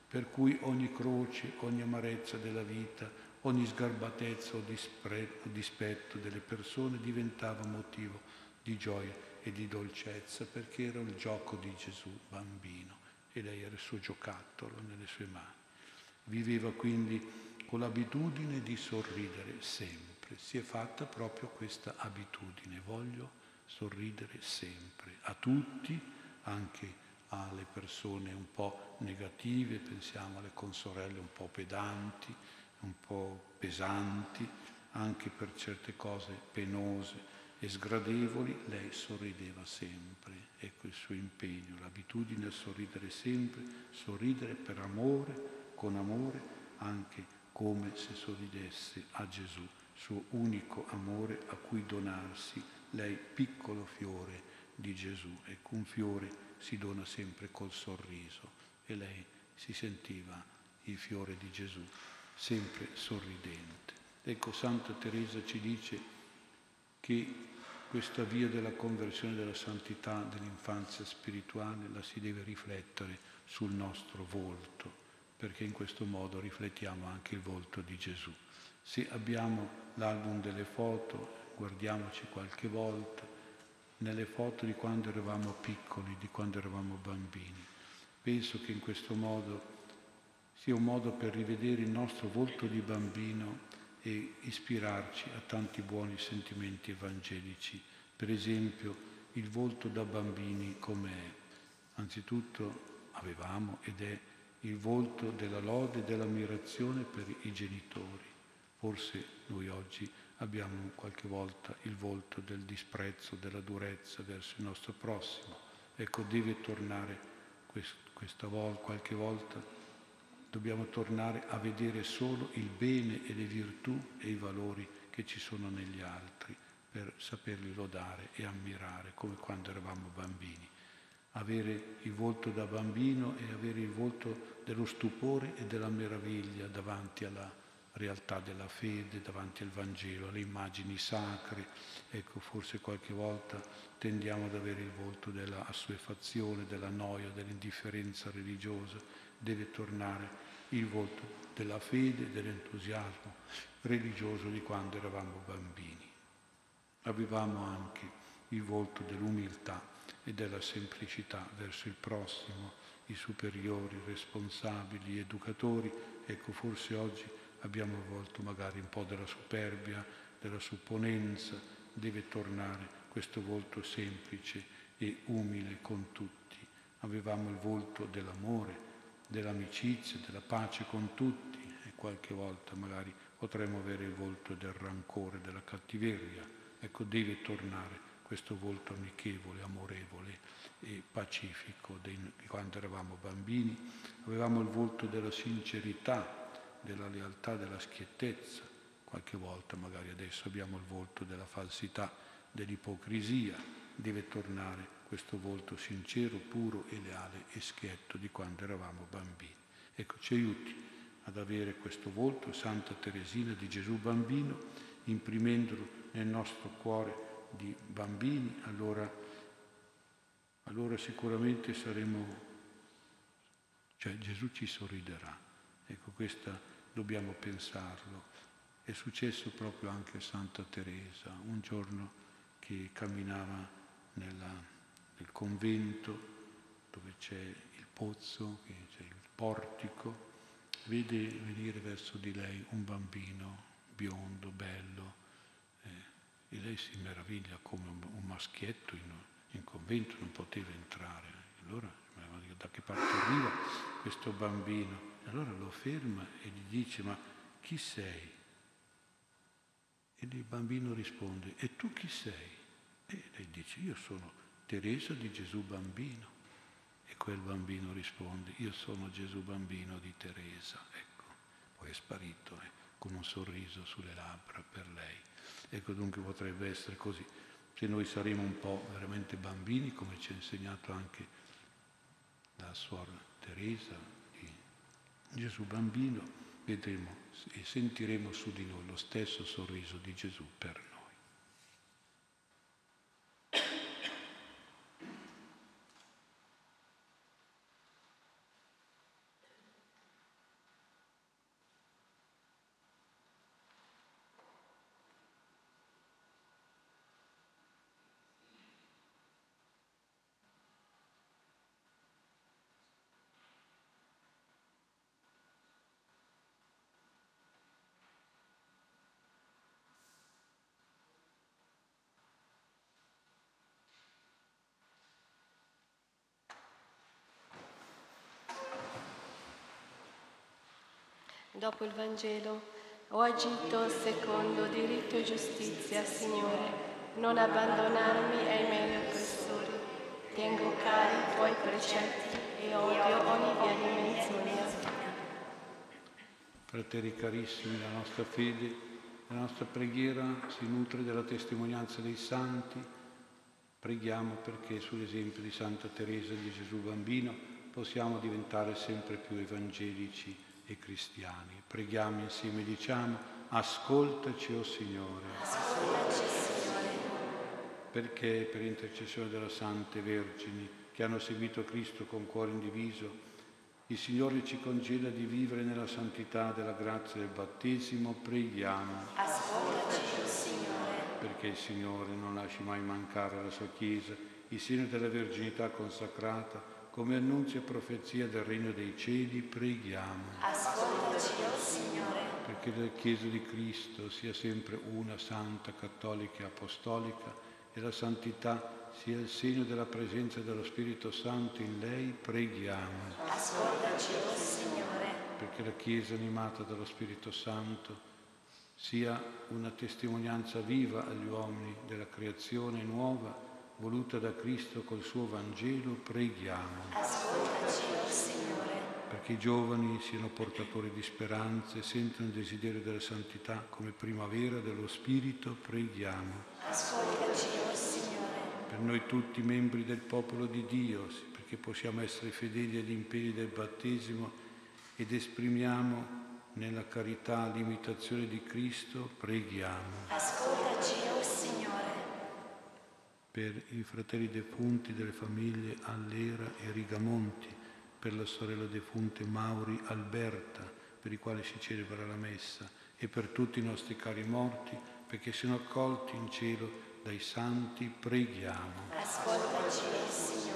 Per cui ogni croce, ogni amarezza della vita, ogni sgarbatezza o, dispre- o dispetto delle persone diventava motivo di gioia e di dolcezza, perché era il gioco di Gesù bambino. E lei era il suo giocattolo nelle sue mani. Viveva quindi con l'abitudine di sorridere sempre. Si è fatta proprio questa abitudine. Voglio sorridere sempre, a tutti, anche alle persone un po' negative, pensiamo alle consorelle un po' pedanti, un po' pesanti, anche per certe cose penose e sgradevoli, lei sorrideva sempre. Ecco il suo impegno, l'abitudine a sorridere sempre, sorridere per amore, con amore, anche come se sorridesse a Gesù, suo unico amore a cui donarsi, lei piccolo fiore di Gesù. Ecco, un fiore si dona sempre col sorriso, e lei si sentiva il fiore di Gesù, sempre sorridente. Ecco, Santa Teresa ci dice che questa via della conversione, della santità, dell'infanzia spirituale la si deve riflettere sul nostro volto, perché in questo modo riflettiamo anche il volto di Gesù. Se abbiamo l'album delle foto, guardiamoci qualche volta, nelle foto di quando eravamo piccoli, di quando eravamo bambini. Penso che in questo modo sia un modo per rivedere il nostro volto di bambino e ispirarci a tanti buoni sentimenti evangelici. Per esempio, il volto da bambini com'è? Anzitutto avevamo ed è il volto della lode e dell'ammirazione per i genitori. Forse noi oggi abbiamo qualche volta il volto del disprezzo, della durezza verso il nostro prossimo. Ecco, deve tornare questa volta, qualche volta, dobbiamo tornare a vedere solo il bene e le virtù e i valori che ci sono negli altri, per saperli lodare e ammirare, come quando eravamo bambini. Avere il volto da bambino e avere il volto dello stupore e della meraviglia davanti alla, realtà della fede, davanti al Vangelo, alle immagini sacre. Ecco, forse qualche volta tendiamo ad avere il volto della assuefazione, della noia, dell'indifferenza religiosa. Deve tornare il volto della fede, dell'entusiasmo religioso di quando eravamo bambini. Avevamo anche il volto dell'umiltà e della semplicità verso il prossimo, i superiori, i responsabili, gli educatori. Ecco, forse oggi abbiamo il volto magari un po' della superbia, della supponenza. Deve tornare questo volto semplice e umile con tutti. Avevamo il volto dell'amore, dell'amicizia, della pace con tutti, e qualche volta magari potremmo avere il volto del rancore, della cattiveria. Ecco, deve tornare questo volto amichevole, amorevole e pacifico di quando eravamo bambini. Avevamo il volto della sincerità, della lealtà, della schiettezza. Qualche volta magari adesso abbiamo il volto della falsità, dell'ipocrisia. Deve tornare questo volto sincero, puro e leale e schietto di quando eravamo bambini. Ecco, ci aiuti ad avere questo volto Santa Teresina di Gesù bambino, imprimendolo nel nostro cuore di bambini. Allora, allora sicuramente saremo, cioè Gesù ci sorriderà. Ecco, questa dobbiamo pensarlo. È successo proprio anche a Santa Teresa, un giorno che camminava nella, nel convento dove c'è il pozzo, c'è il portico, vede venire verso di lei un bambino biondo, bello, eh, e lei si meraviglia come un maschietto in, in convento non poteva entrare. Allora, da che parte arriva questo bambino? Allora lo ferma e gli dice: ma chi sei? E il bambino risponde: e tu chi sei? E lei dice: io sono Teresa di Gesù bambino. E quel bambino risponde: io sono Gesù bambino di Teresa. Ecco, poi è sparito, eh, con un sorriso sulle labbra per lei. Ecco, dunque potrebbe essere così. Se noi saremo un po' veramente bambini, come ci ha insegnato anche la Suor Teresa di Gesù bambino, vedremo e sentiremo su di noi lo stesso sorriso di Gesù per noi. Dopo il Vangelo: ho agito secondo diritto e giustizia, Signore, non abbandonarmi ai miei oppressori. Tengo cari i tuoi precetti e odio ogni via di menzogna. Fratelli carissimi, la nostra fede, la nostra preghiera si nutre della testimonianza dei santi. Preghiamo perché sull'esempio di Santa Teresa di Gesù bambino possiamo diventare sempre più evangelici e cristiani. Preghiamo insieme, diciamo: ascoltaci, o oh Signore. Ascoltaci, Signore. Perché per intercessione delle Sante Vergini che hanno seguito Cristo con cuore indiviso, il Signore ci congeda di vivere nella santità della grazia del battesimo, preghiamo. Ascoltaci, oh Signore. Perché il Signore non lasci mai mancare la sua Chiesa, il segno della verginità consacrata, come annunzio e profezia del Regno dei Cieli, preghiamo. Ascoltaci, oh Signore. Perché la Chiesa di Cristo sia sempre una, santa, cattolica e apostolica, e la santità sia il segno della presenza dello Spirito Santo in lei, preghiamo. Ascoltaci, oh Signore. Perché la Chiesa animata dallo Spirito Santo sia una testimonianza viva agli uomini della creazione nuova, voluta da Cristo col suo Vangelo, preghiamo. Ascoltaci, oh Signore. Perché i giovani siano portatori di speranze, sentano il desiderio della santità come primavera dello Spirito, preghiamo. Ascoltaci, oh Signore. Per noi tutti membri del popolo di Dio, perché possiamo essere fedeli agli impegni del battesimo ed esprimiamo nella carità, l'imitazione di Cristo, preghiamo. Ascoltaci, o Signore. Per i fratelli defunti delle famiglie Allera e Rigamonti, per la sorella defunta Mauri Alberta, per i quali si celebra la Messa, e per tutti i nostri cari morti, perché siano accolti in cielo dai santi, preghiamo. Ascoltaci, Signore.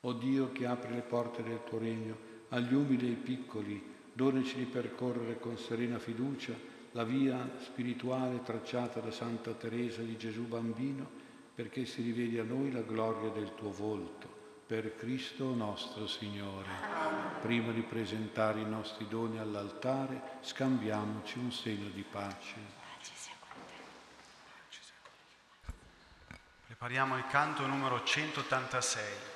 O Dio, che apri le porte del tuo regno agli umili e ai piccoli, donaci di percorrere con serena fiducia la via spirituale tracciata da Santa Teresa di Gesù Bambino, perché si riveli a noi la gloria del tuo volto. Per Cristo nostro Signore. Amen. Prima di presentare i nostri doni all'altare, scambiamoci un segno di pace. Prepariamo il canto numero centottantasei.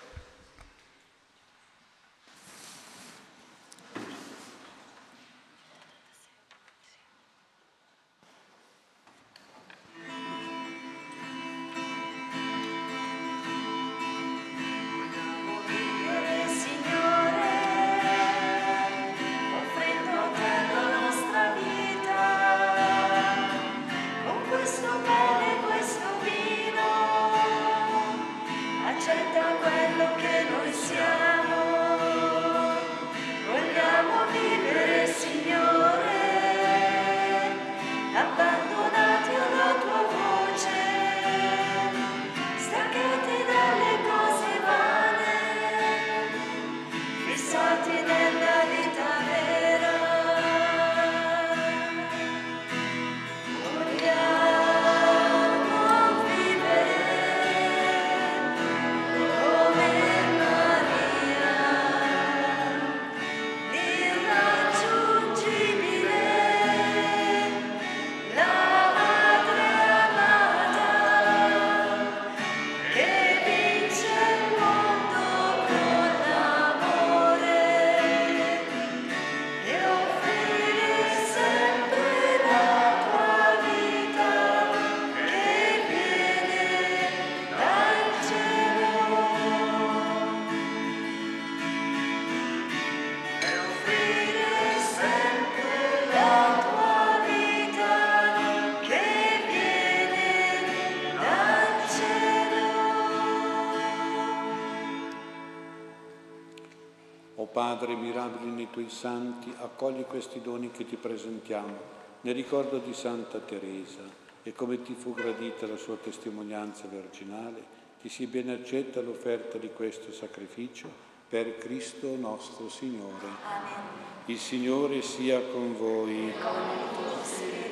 Padre, mirabili nei tuoi santi, accogli questi doni che ti presentiamo, nel ricordo di Santa Teresa, e come ti fu gradita la sua testimonianza virginale, ti sia ben accetta l'offerta di questo sacrificio, per Cristo nostro Signore. Amen. Il Signore sia con voi,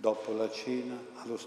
Dopo la cena, allo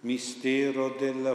Mistero della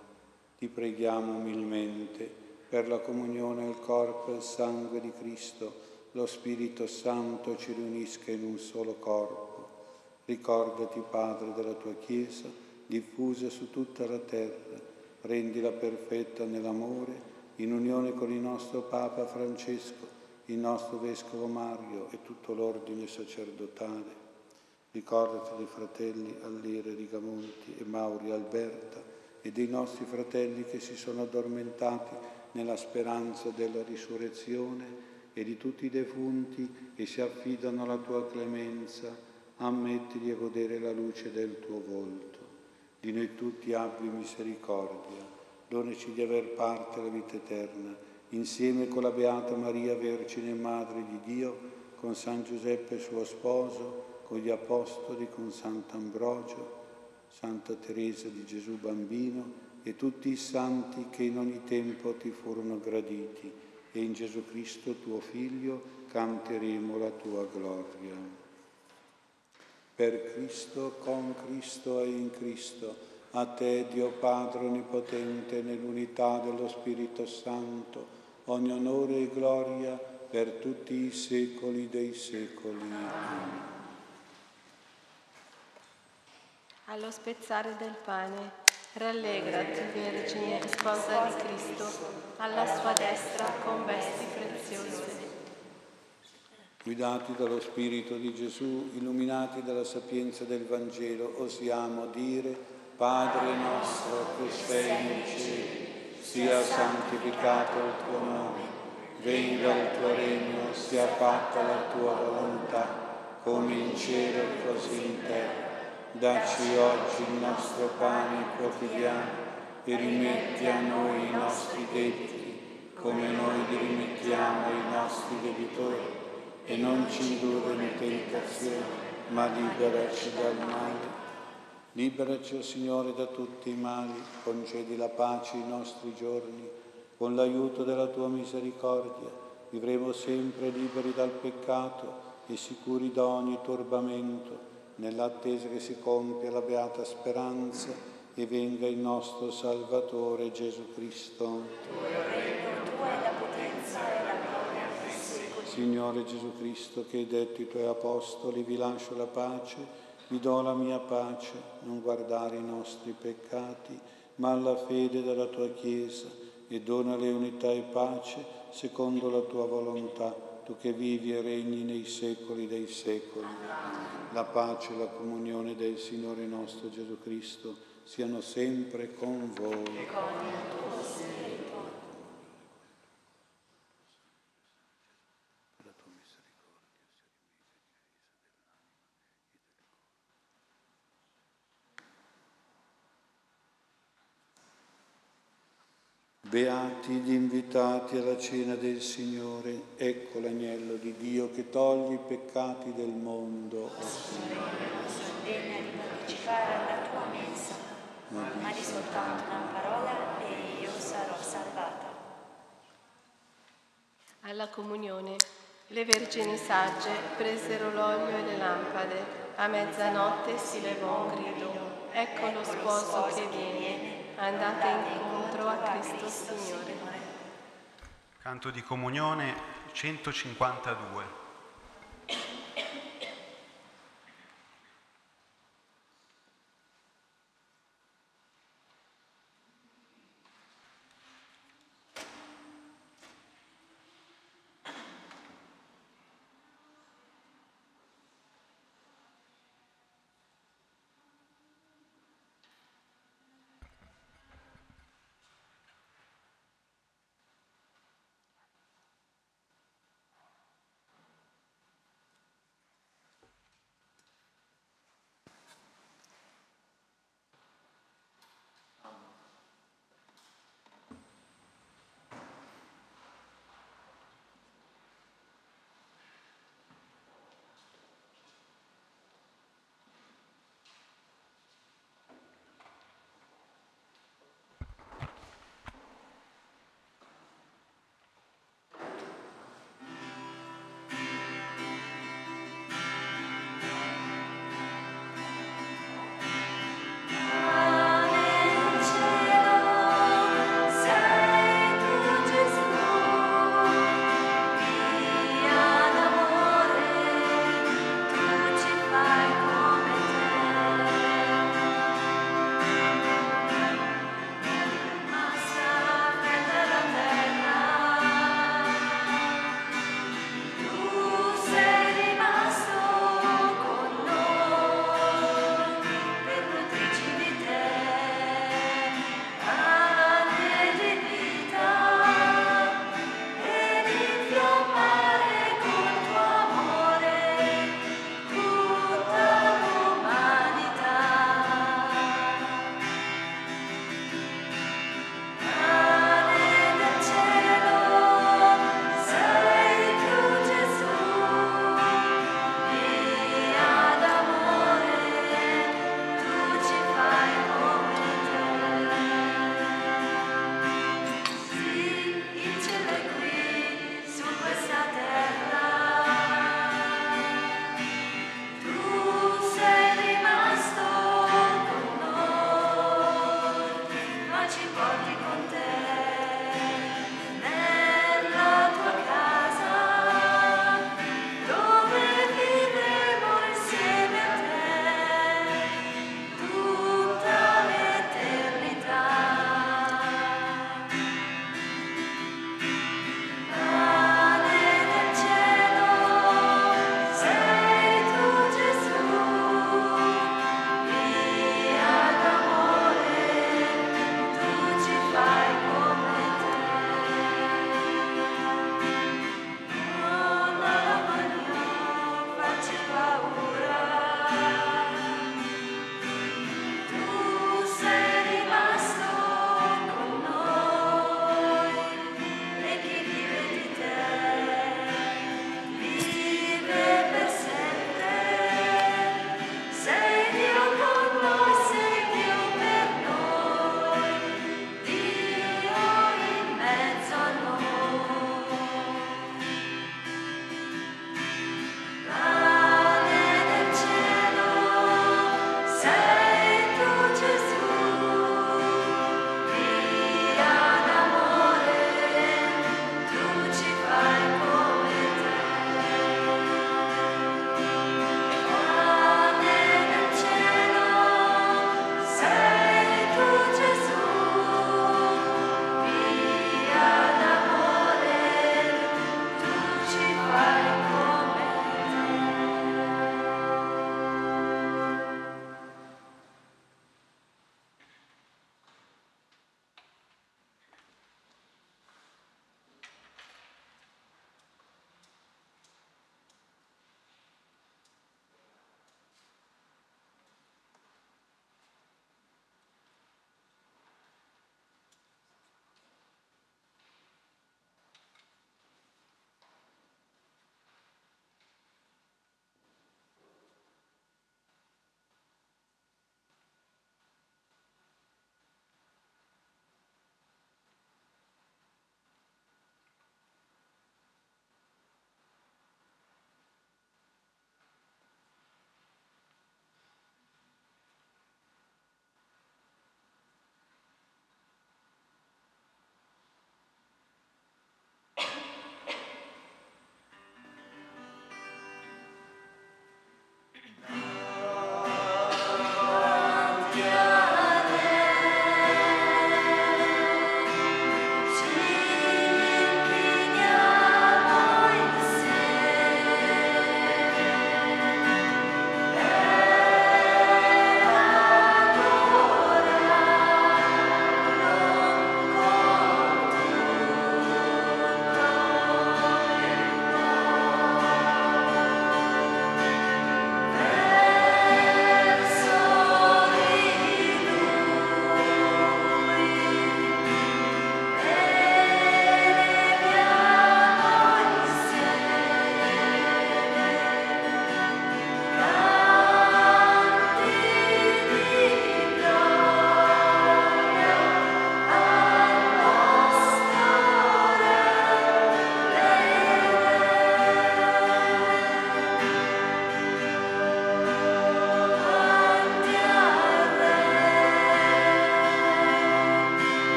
Ti preghiamo umilmente per la comunione al corpo e al sangue di Cristo, lo Spirito Santo ci riunisca in un solo corpo. Ricordati, Padre, della tua Chiesa, diffusa su tutta la terra. Rendila perfetta nell'amore, in unione con il nostro Papa Francesco, il nostro Vescovo Mario e tutto l'ordine sacerdotale. Ricordati dei fratelli Allire Rigamonti e Mauri Alberta, e dei nostri fratelli che si sono addormentati nella speranza della risurrezione, e di tutti i defunti che si affidano alla tua clemenza, ammettili a godere la luce del tuo volto. Di noi tutti abbi misericordia, donaci di aver parte alla vita eterna, insieme con la Beata Maria, Vergine Madre di Dio, con San Giuseppe suo sposo, con gli Apostoli, con Sant'Ambrogio, Santa Teresa di Gesù Bambino e tutti i santi che in ogni tempo ti furono graditi, e in Gesù Cristo tuo Figlio canteremo la tua gloria. Per Cristo, con Cristo e in Cristo, a te Dio Padre Onnipotente, nell'unità dello Spirito Santo, ogni onore e gloria per tutti i secoli dei secoli. Amen. Allo spezzare del pane, rallegrati, Vergine, sposa di Cristo, alla sua destra con vesti preziose. Guidati dallo Spirito di Gesù, illuminati dalla sapienza del Vangelo, osiamo dire: Padre nostro che sei nei cieli, sia santificato il tuo nome, venga il tuo regno, sia fatta la tua volontà, come in cielo così in terra. Dacci oggi il nostro pane quotidiano e rimetti a noi i nostri debiti, come noi rimettiamo i nostri debitori, e non ci indurre in tentazione, ma liberaci dal male. Liberaci, o Signore, da tutti i mali, concedi la pace ai nostri giorni, con l'aiuto della Tua misericordia vivremo sempre liberi dal peccato e sicuri da ogni turbamento, nell'attesa che si compia la beata speranza e venga il nostro Salvatore Gesù Cristo. Tu è il regno, tu è la potenza e la gloria per i secoli. Signore Gesù Cristo, che hai detto ai tuoi apostoli, vi lascio la pace, vi do la mia pace, non guardare i nostri peccati, ma alla fede della tua Chiesa, e donale unità e pace secondo la tua volontà, tu che vivi e regni nei secoli dei secoli. La pace e la comunione del Signore nostro Gesù Cristo siano sempre con voi. Beati gli invitati alla cena del Signore, ecco l'agnello di Dio che toglie i peccati del mondo. O Signore, non sono degna di partecipare alla tua mensa, ma di soltanto una parola e io sarò salvata. Alla comunione, le vergini sagge presero l'olio e le lampade. A mezzanotte si levò un grido, ecco lo sposo che viene. Andate incontro a Cristo Signore. Canto di comunione centocinquantadue.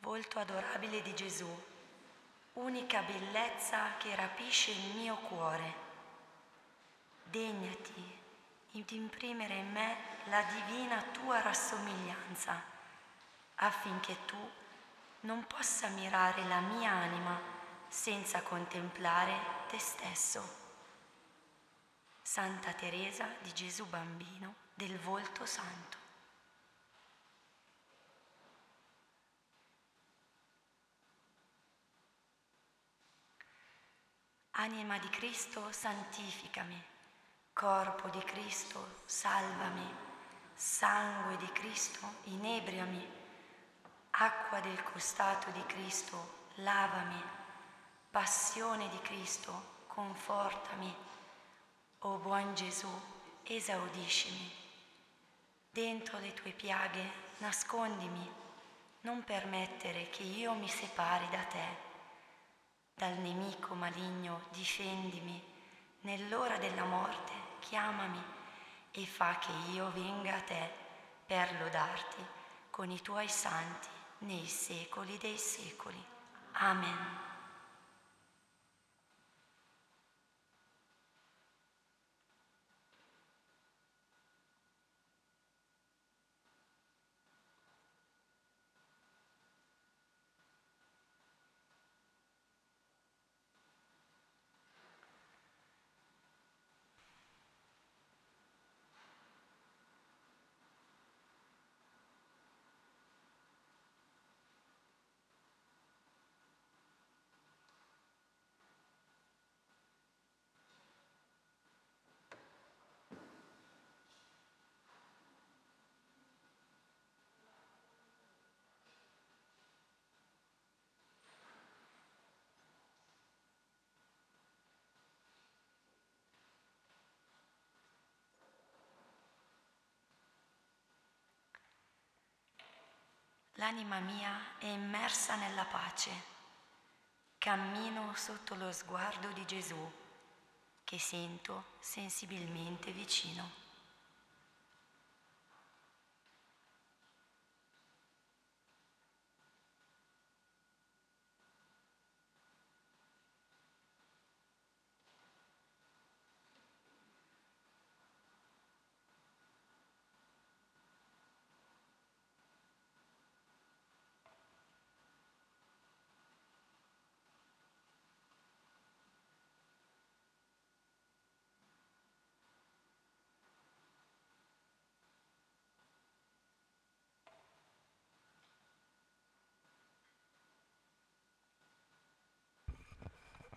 Volto adorabile di Gesù, unica bellezza che rapisce il mio cuore. Degnati di imprimere in me la divina tua rassomiglianza, affinché tu non possa mirare la mia anima senza contemplare te stesso. Santa Teresa di Gesù Bambino del Volto Santo. Anima di Cristo, santificami. Corpo di Cristo, salvami. Sangue di Cristo, inebriami. Acqua del costato di Cristo, lavami. Passione di Cristo, confortami. O buon Gesù, esaudiscimi. Dentro le tue piaghe, nascondimi. Non permettere che io mi separi da te. Dal nemico maligno difendimi, nell'ora della morte chiamami e fa che io venga a te per lodarti con i tuoi santi nei secoli dei secoli. Amen. L'anima mia è immersa nella pace. Cammino sotto lo sguardo di Gesù, che sento sensibilmente vicino.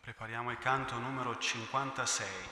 Prepariamo il canto numero cinquantasei.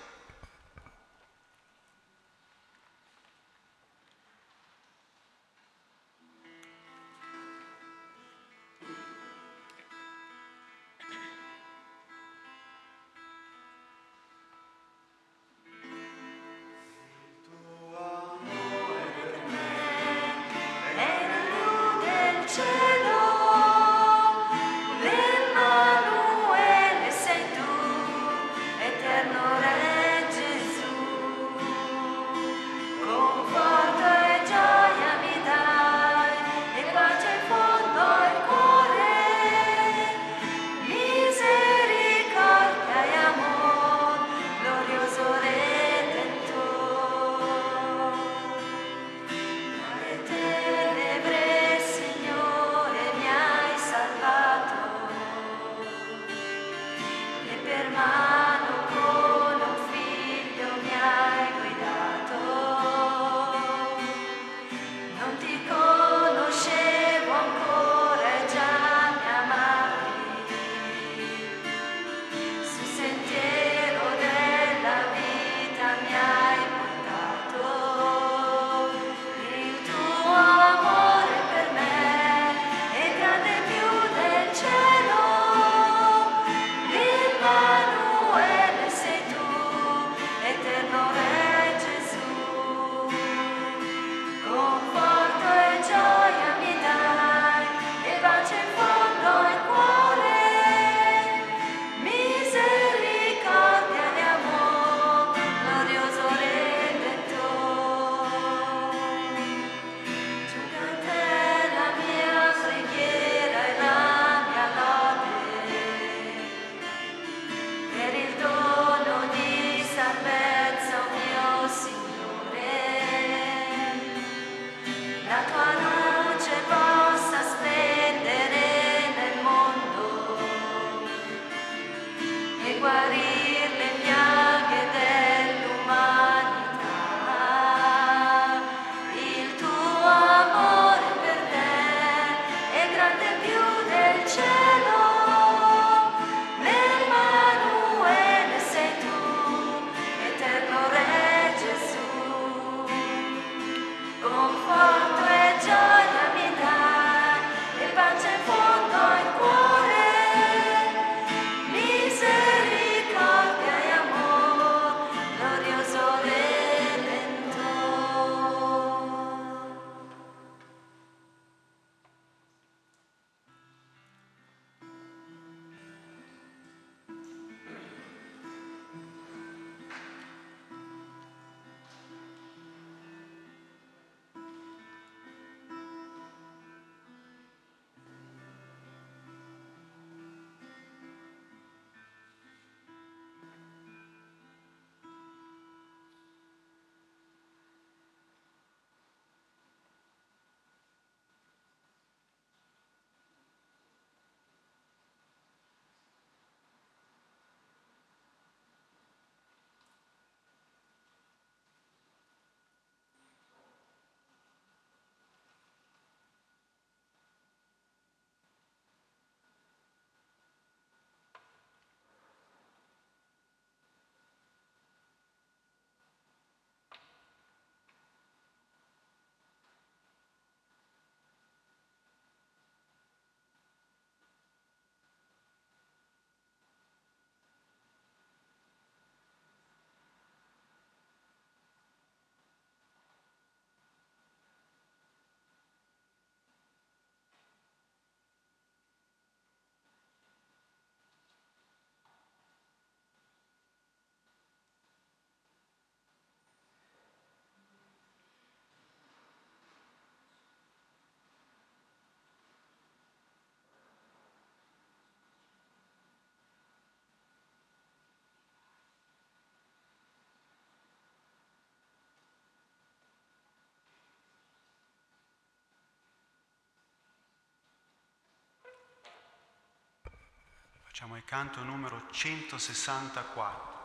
Facciamo il canto numero centosessantaquattro.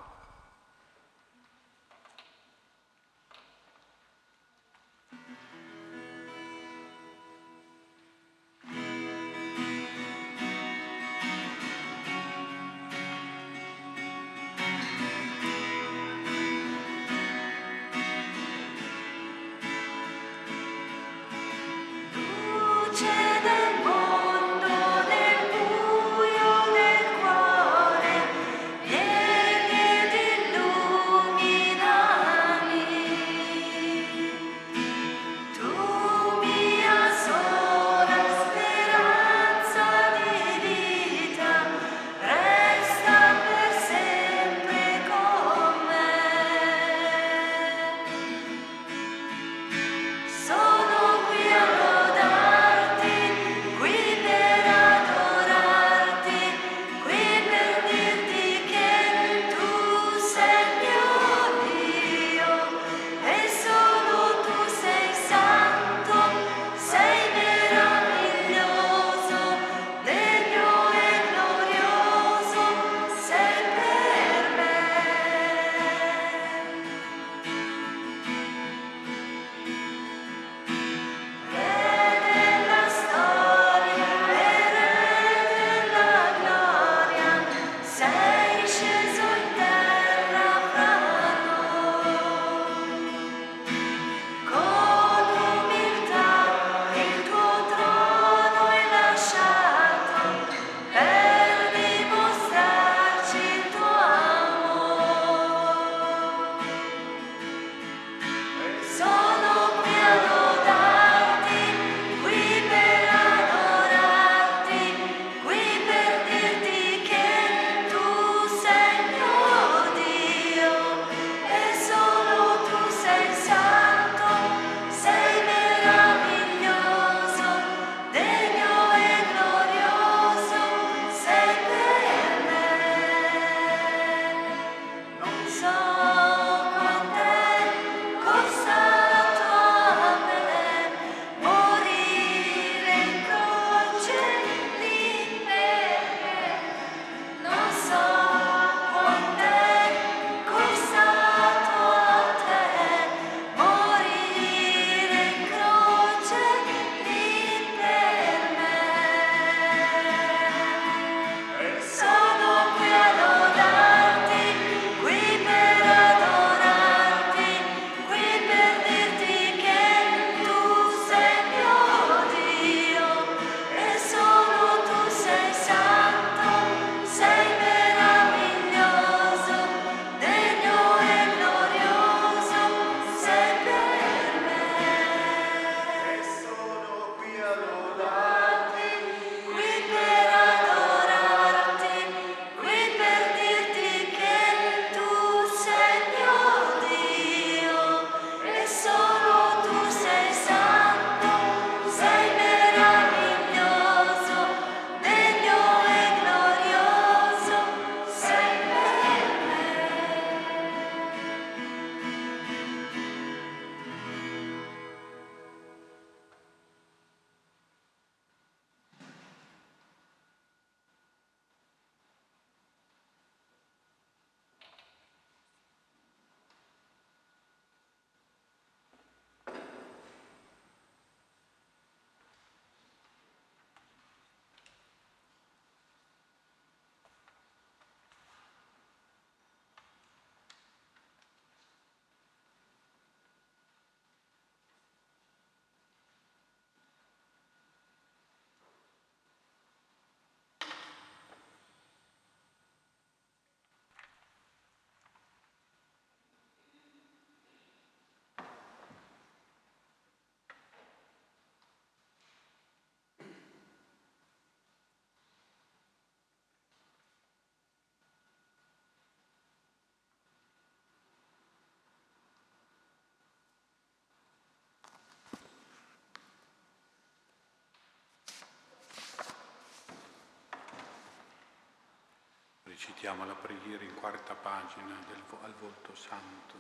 Citiamo la preghiera in quarta pagina del, al Volto Santo.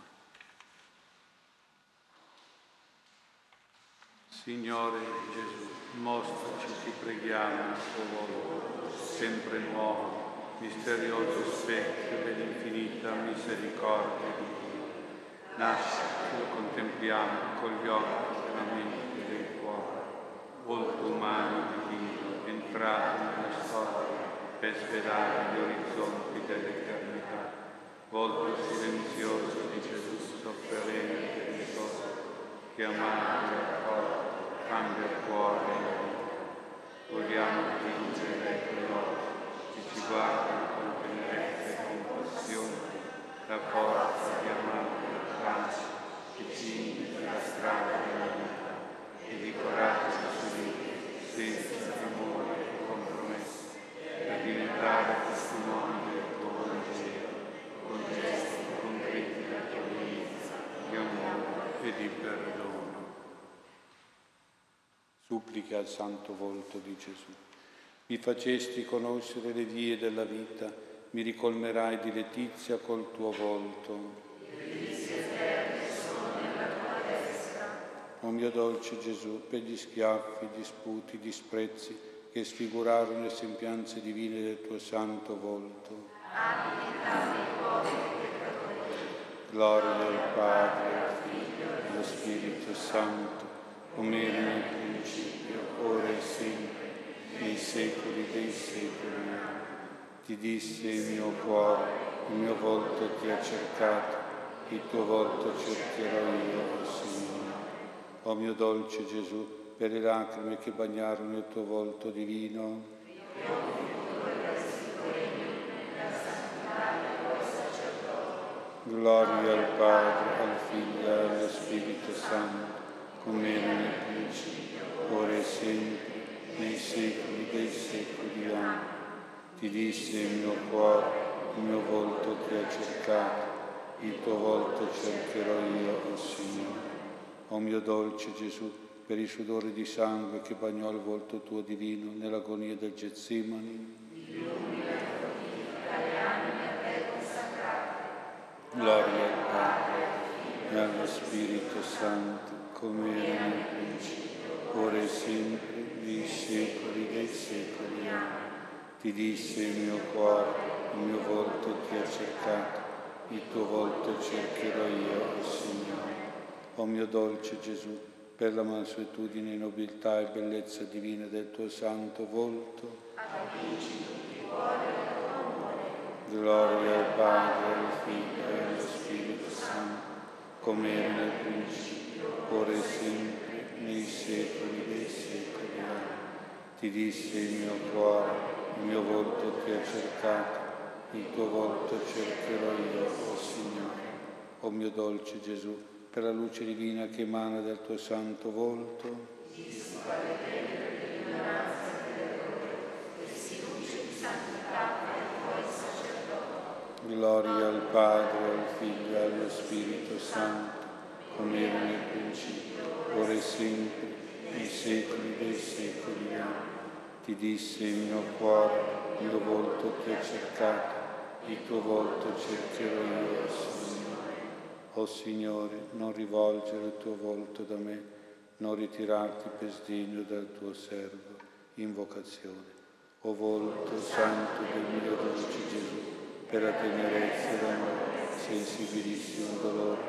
Signore Gesù, mostraci, ti preghiamo, il tuo volto, sempre nuovo, misterioso specchio dell'infinita misericordia di Dio. Nasci, lo contempliamo con gli occhi della mente e del cuore, volto umano di Dio, entrato nella storia, per svelare gli orizzonti dell'eternità, volto silenzioso di Gesù sofferente e misericordioso, che amava il corpo, cambia il cuore vogliamo attingere ai nostri che ci guardano con tenerezza e compassione la forza di amare la pace che ci indica la strada della vita e di coraggio assolutamente senza timore e compromesso per diventare testimoni del tuo Vangelo con gesti concreti di accoglienza, di amore e di perdono. Supplica al santo volto di Gesù. Mi facesti conoscere le vie della vita, mi ricolmerai di letizia col tuo volto. O mio dolce Gesù, per gli schiaffi, gli sputi, i disprezzi che sfigurarono le sembianze divine del tuo santo volto. Gloria al Padre, al Figlio e allo Spirito Santo, come era nel principio, ora e sempre, nei secoli dei secoli. Ti disse il mio cuore, il mio volto ti ha cercato, il tuo volto cercherò io, o Signore. O mio dolce Gesù, per le lacrime che bagnarono il tuo volto divino, gloria al Padre, al Figlio e allo Spirito Santo, come era nel principio, ora e sempre, nei secoli dei secoli. Amen. Ti disse il mio cuore, il mio volto ti ha cercato, il tuo volto cercherò io, o Signore. O mio dolce Gesù, per il sudore di sangue che bagnò il volto tuo divino nell'agonia del Getsimani, gloria al Padre e allo Spirito Santo, come era nel principio, ora e sempre, nei secoli dei secoli. Amen. Ti disse il mio cuore, il mio volto ti ha cercato, il tuo volto cercherò io, o Signore. O mio dolce Gesù, per la mansuetudine, nobiltà e bellezza divina del tuo santo volto, gloria al Padre, al Figlio e allo Spirito Santo, come era nel principio, ora e sempre, nei secoli dei secoli. Amen. Ti disse il mio cuore, il mio volto ti ha cercato, il tuo volto cercherò io, o Signore. O mio dolce Gesù, per la luce divina che emana dal tuo santo volto, gloria al Padre, al Figlio e allo Spirito Santo, come era nel principio, ora e sempre, nei secoli dei secoli. Amen. Ti disse il mio cuore, il mio volto ti ha cercato, il tuo volto cercherò io, Signore. O Signore, non rivolgere il tuo volto da me, non ritirarti pestigno dal tuo servo. Invocazione. O volto santo del mio dolce Gesù, per la tenerezza e l'amore, sensibilissimo dolore,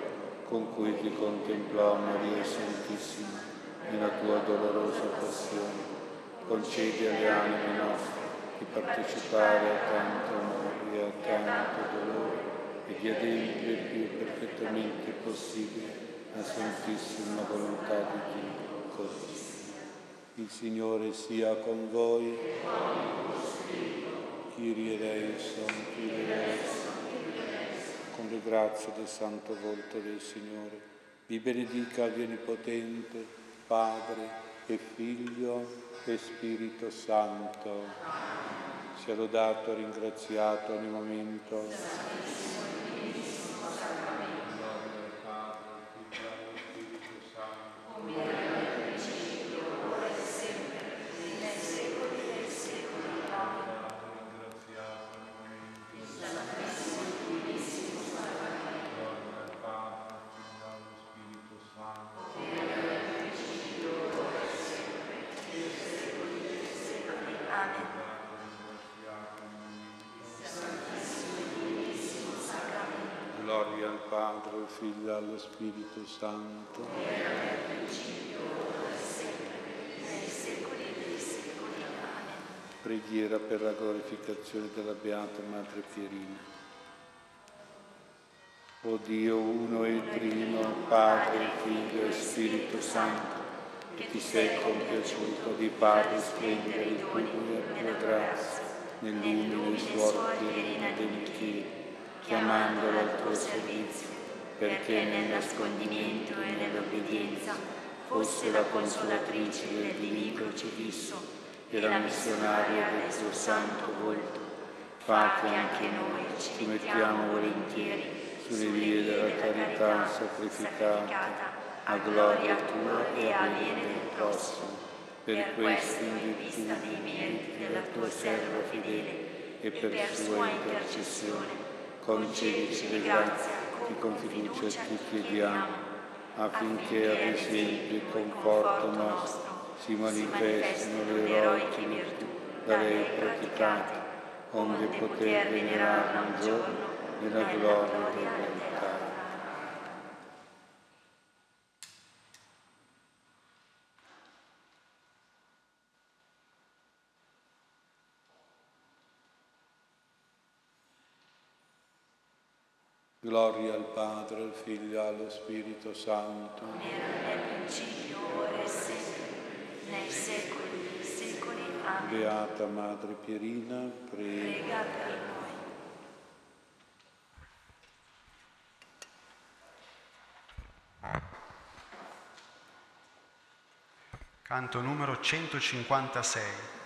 con cui ti contemplò Maria Santissima nella tua dolorosa passione, concedi alle anime nostre di partecipare a tanto amore e a tanto dolore e di adempiere il più perfettamente possibile la santissima volontà di Dio. Così. Il Signore sia con voi. Kyrie eleison, Kyrie eleison. Con le grazie del santo volto del Signore, vi benedica Dio Onnipotente, Padre e Figlio e Spirito Santo. Sia lodato e ringraziato ogni momento. Gloria al Padre, al Figlio e allo Spirito Santo. Preghiera per la glorificazione della Beata Madre Pierina. O Dio uno e trino, Padre, Figlio e Spirito Santo, ti sei compiaciuto di far risplendere il tuo tua grazia nell'umile suor divina dell'Iddio, chiamandolo al tuo servizio, perché nel nascondimento e nell'obbedienza fosse la consolatrice del divino crocifisso e la missionaria del suo santo volto. Fa che anche noi ci mettiamo volentieri sulle vie della carità sacrificata, a gloria tua e a bene del prossimo. Per questo, in vista dei meriti della tua serva fedele e per sua intercessione, concedici le grazie che con fiducia ti chiediamo, affinché ad esempio e conforto nostro si manifestino le eroiche virtù da lei praticate, onde poter venerare un giorno nella gloria della verità. Gloria al Padre, al Figlio e allo Spirito Santo. Era nel principio, ora e sempre, nei secoli dei secoli. Amen. Beata Madre Pierina, prega per noi. Canto numero centocinquantasei.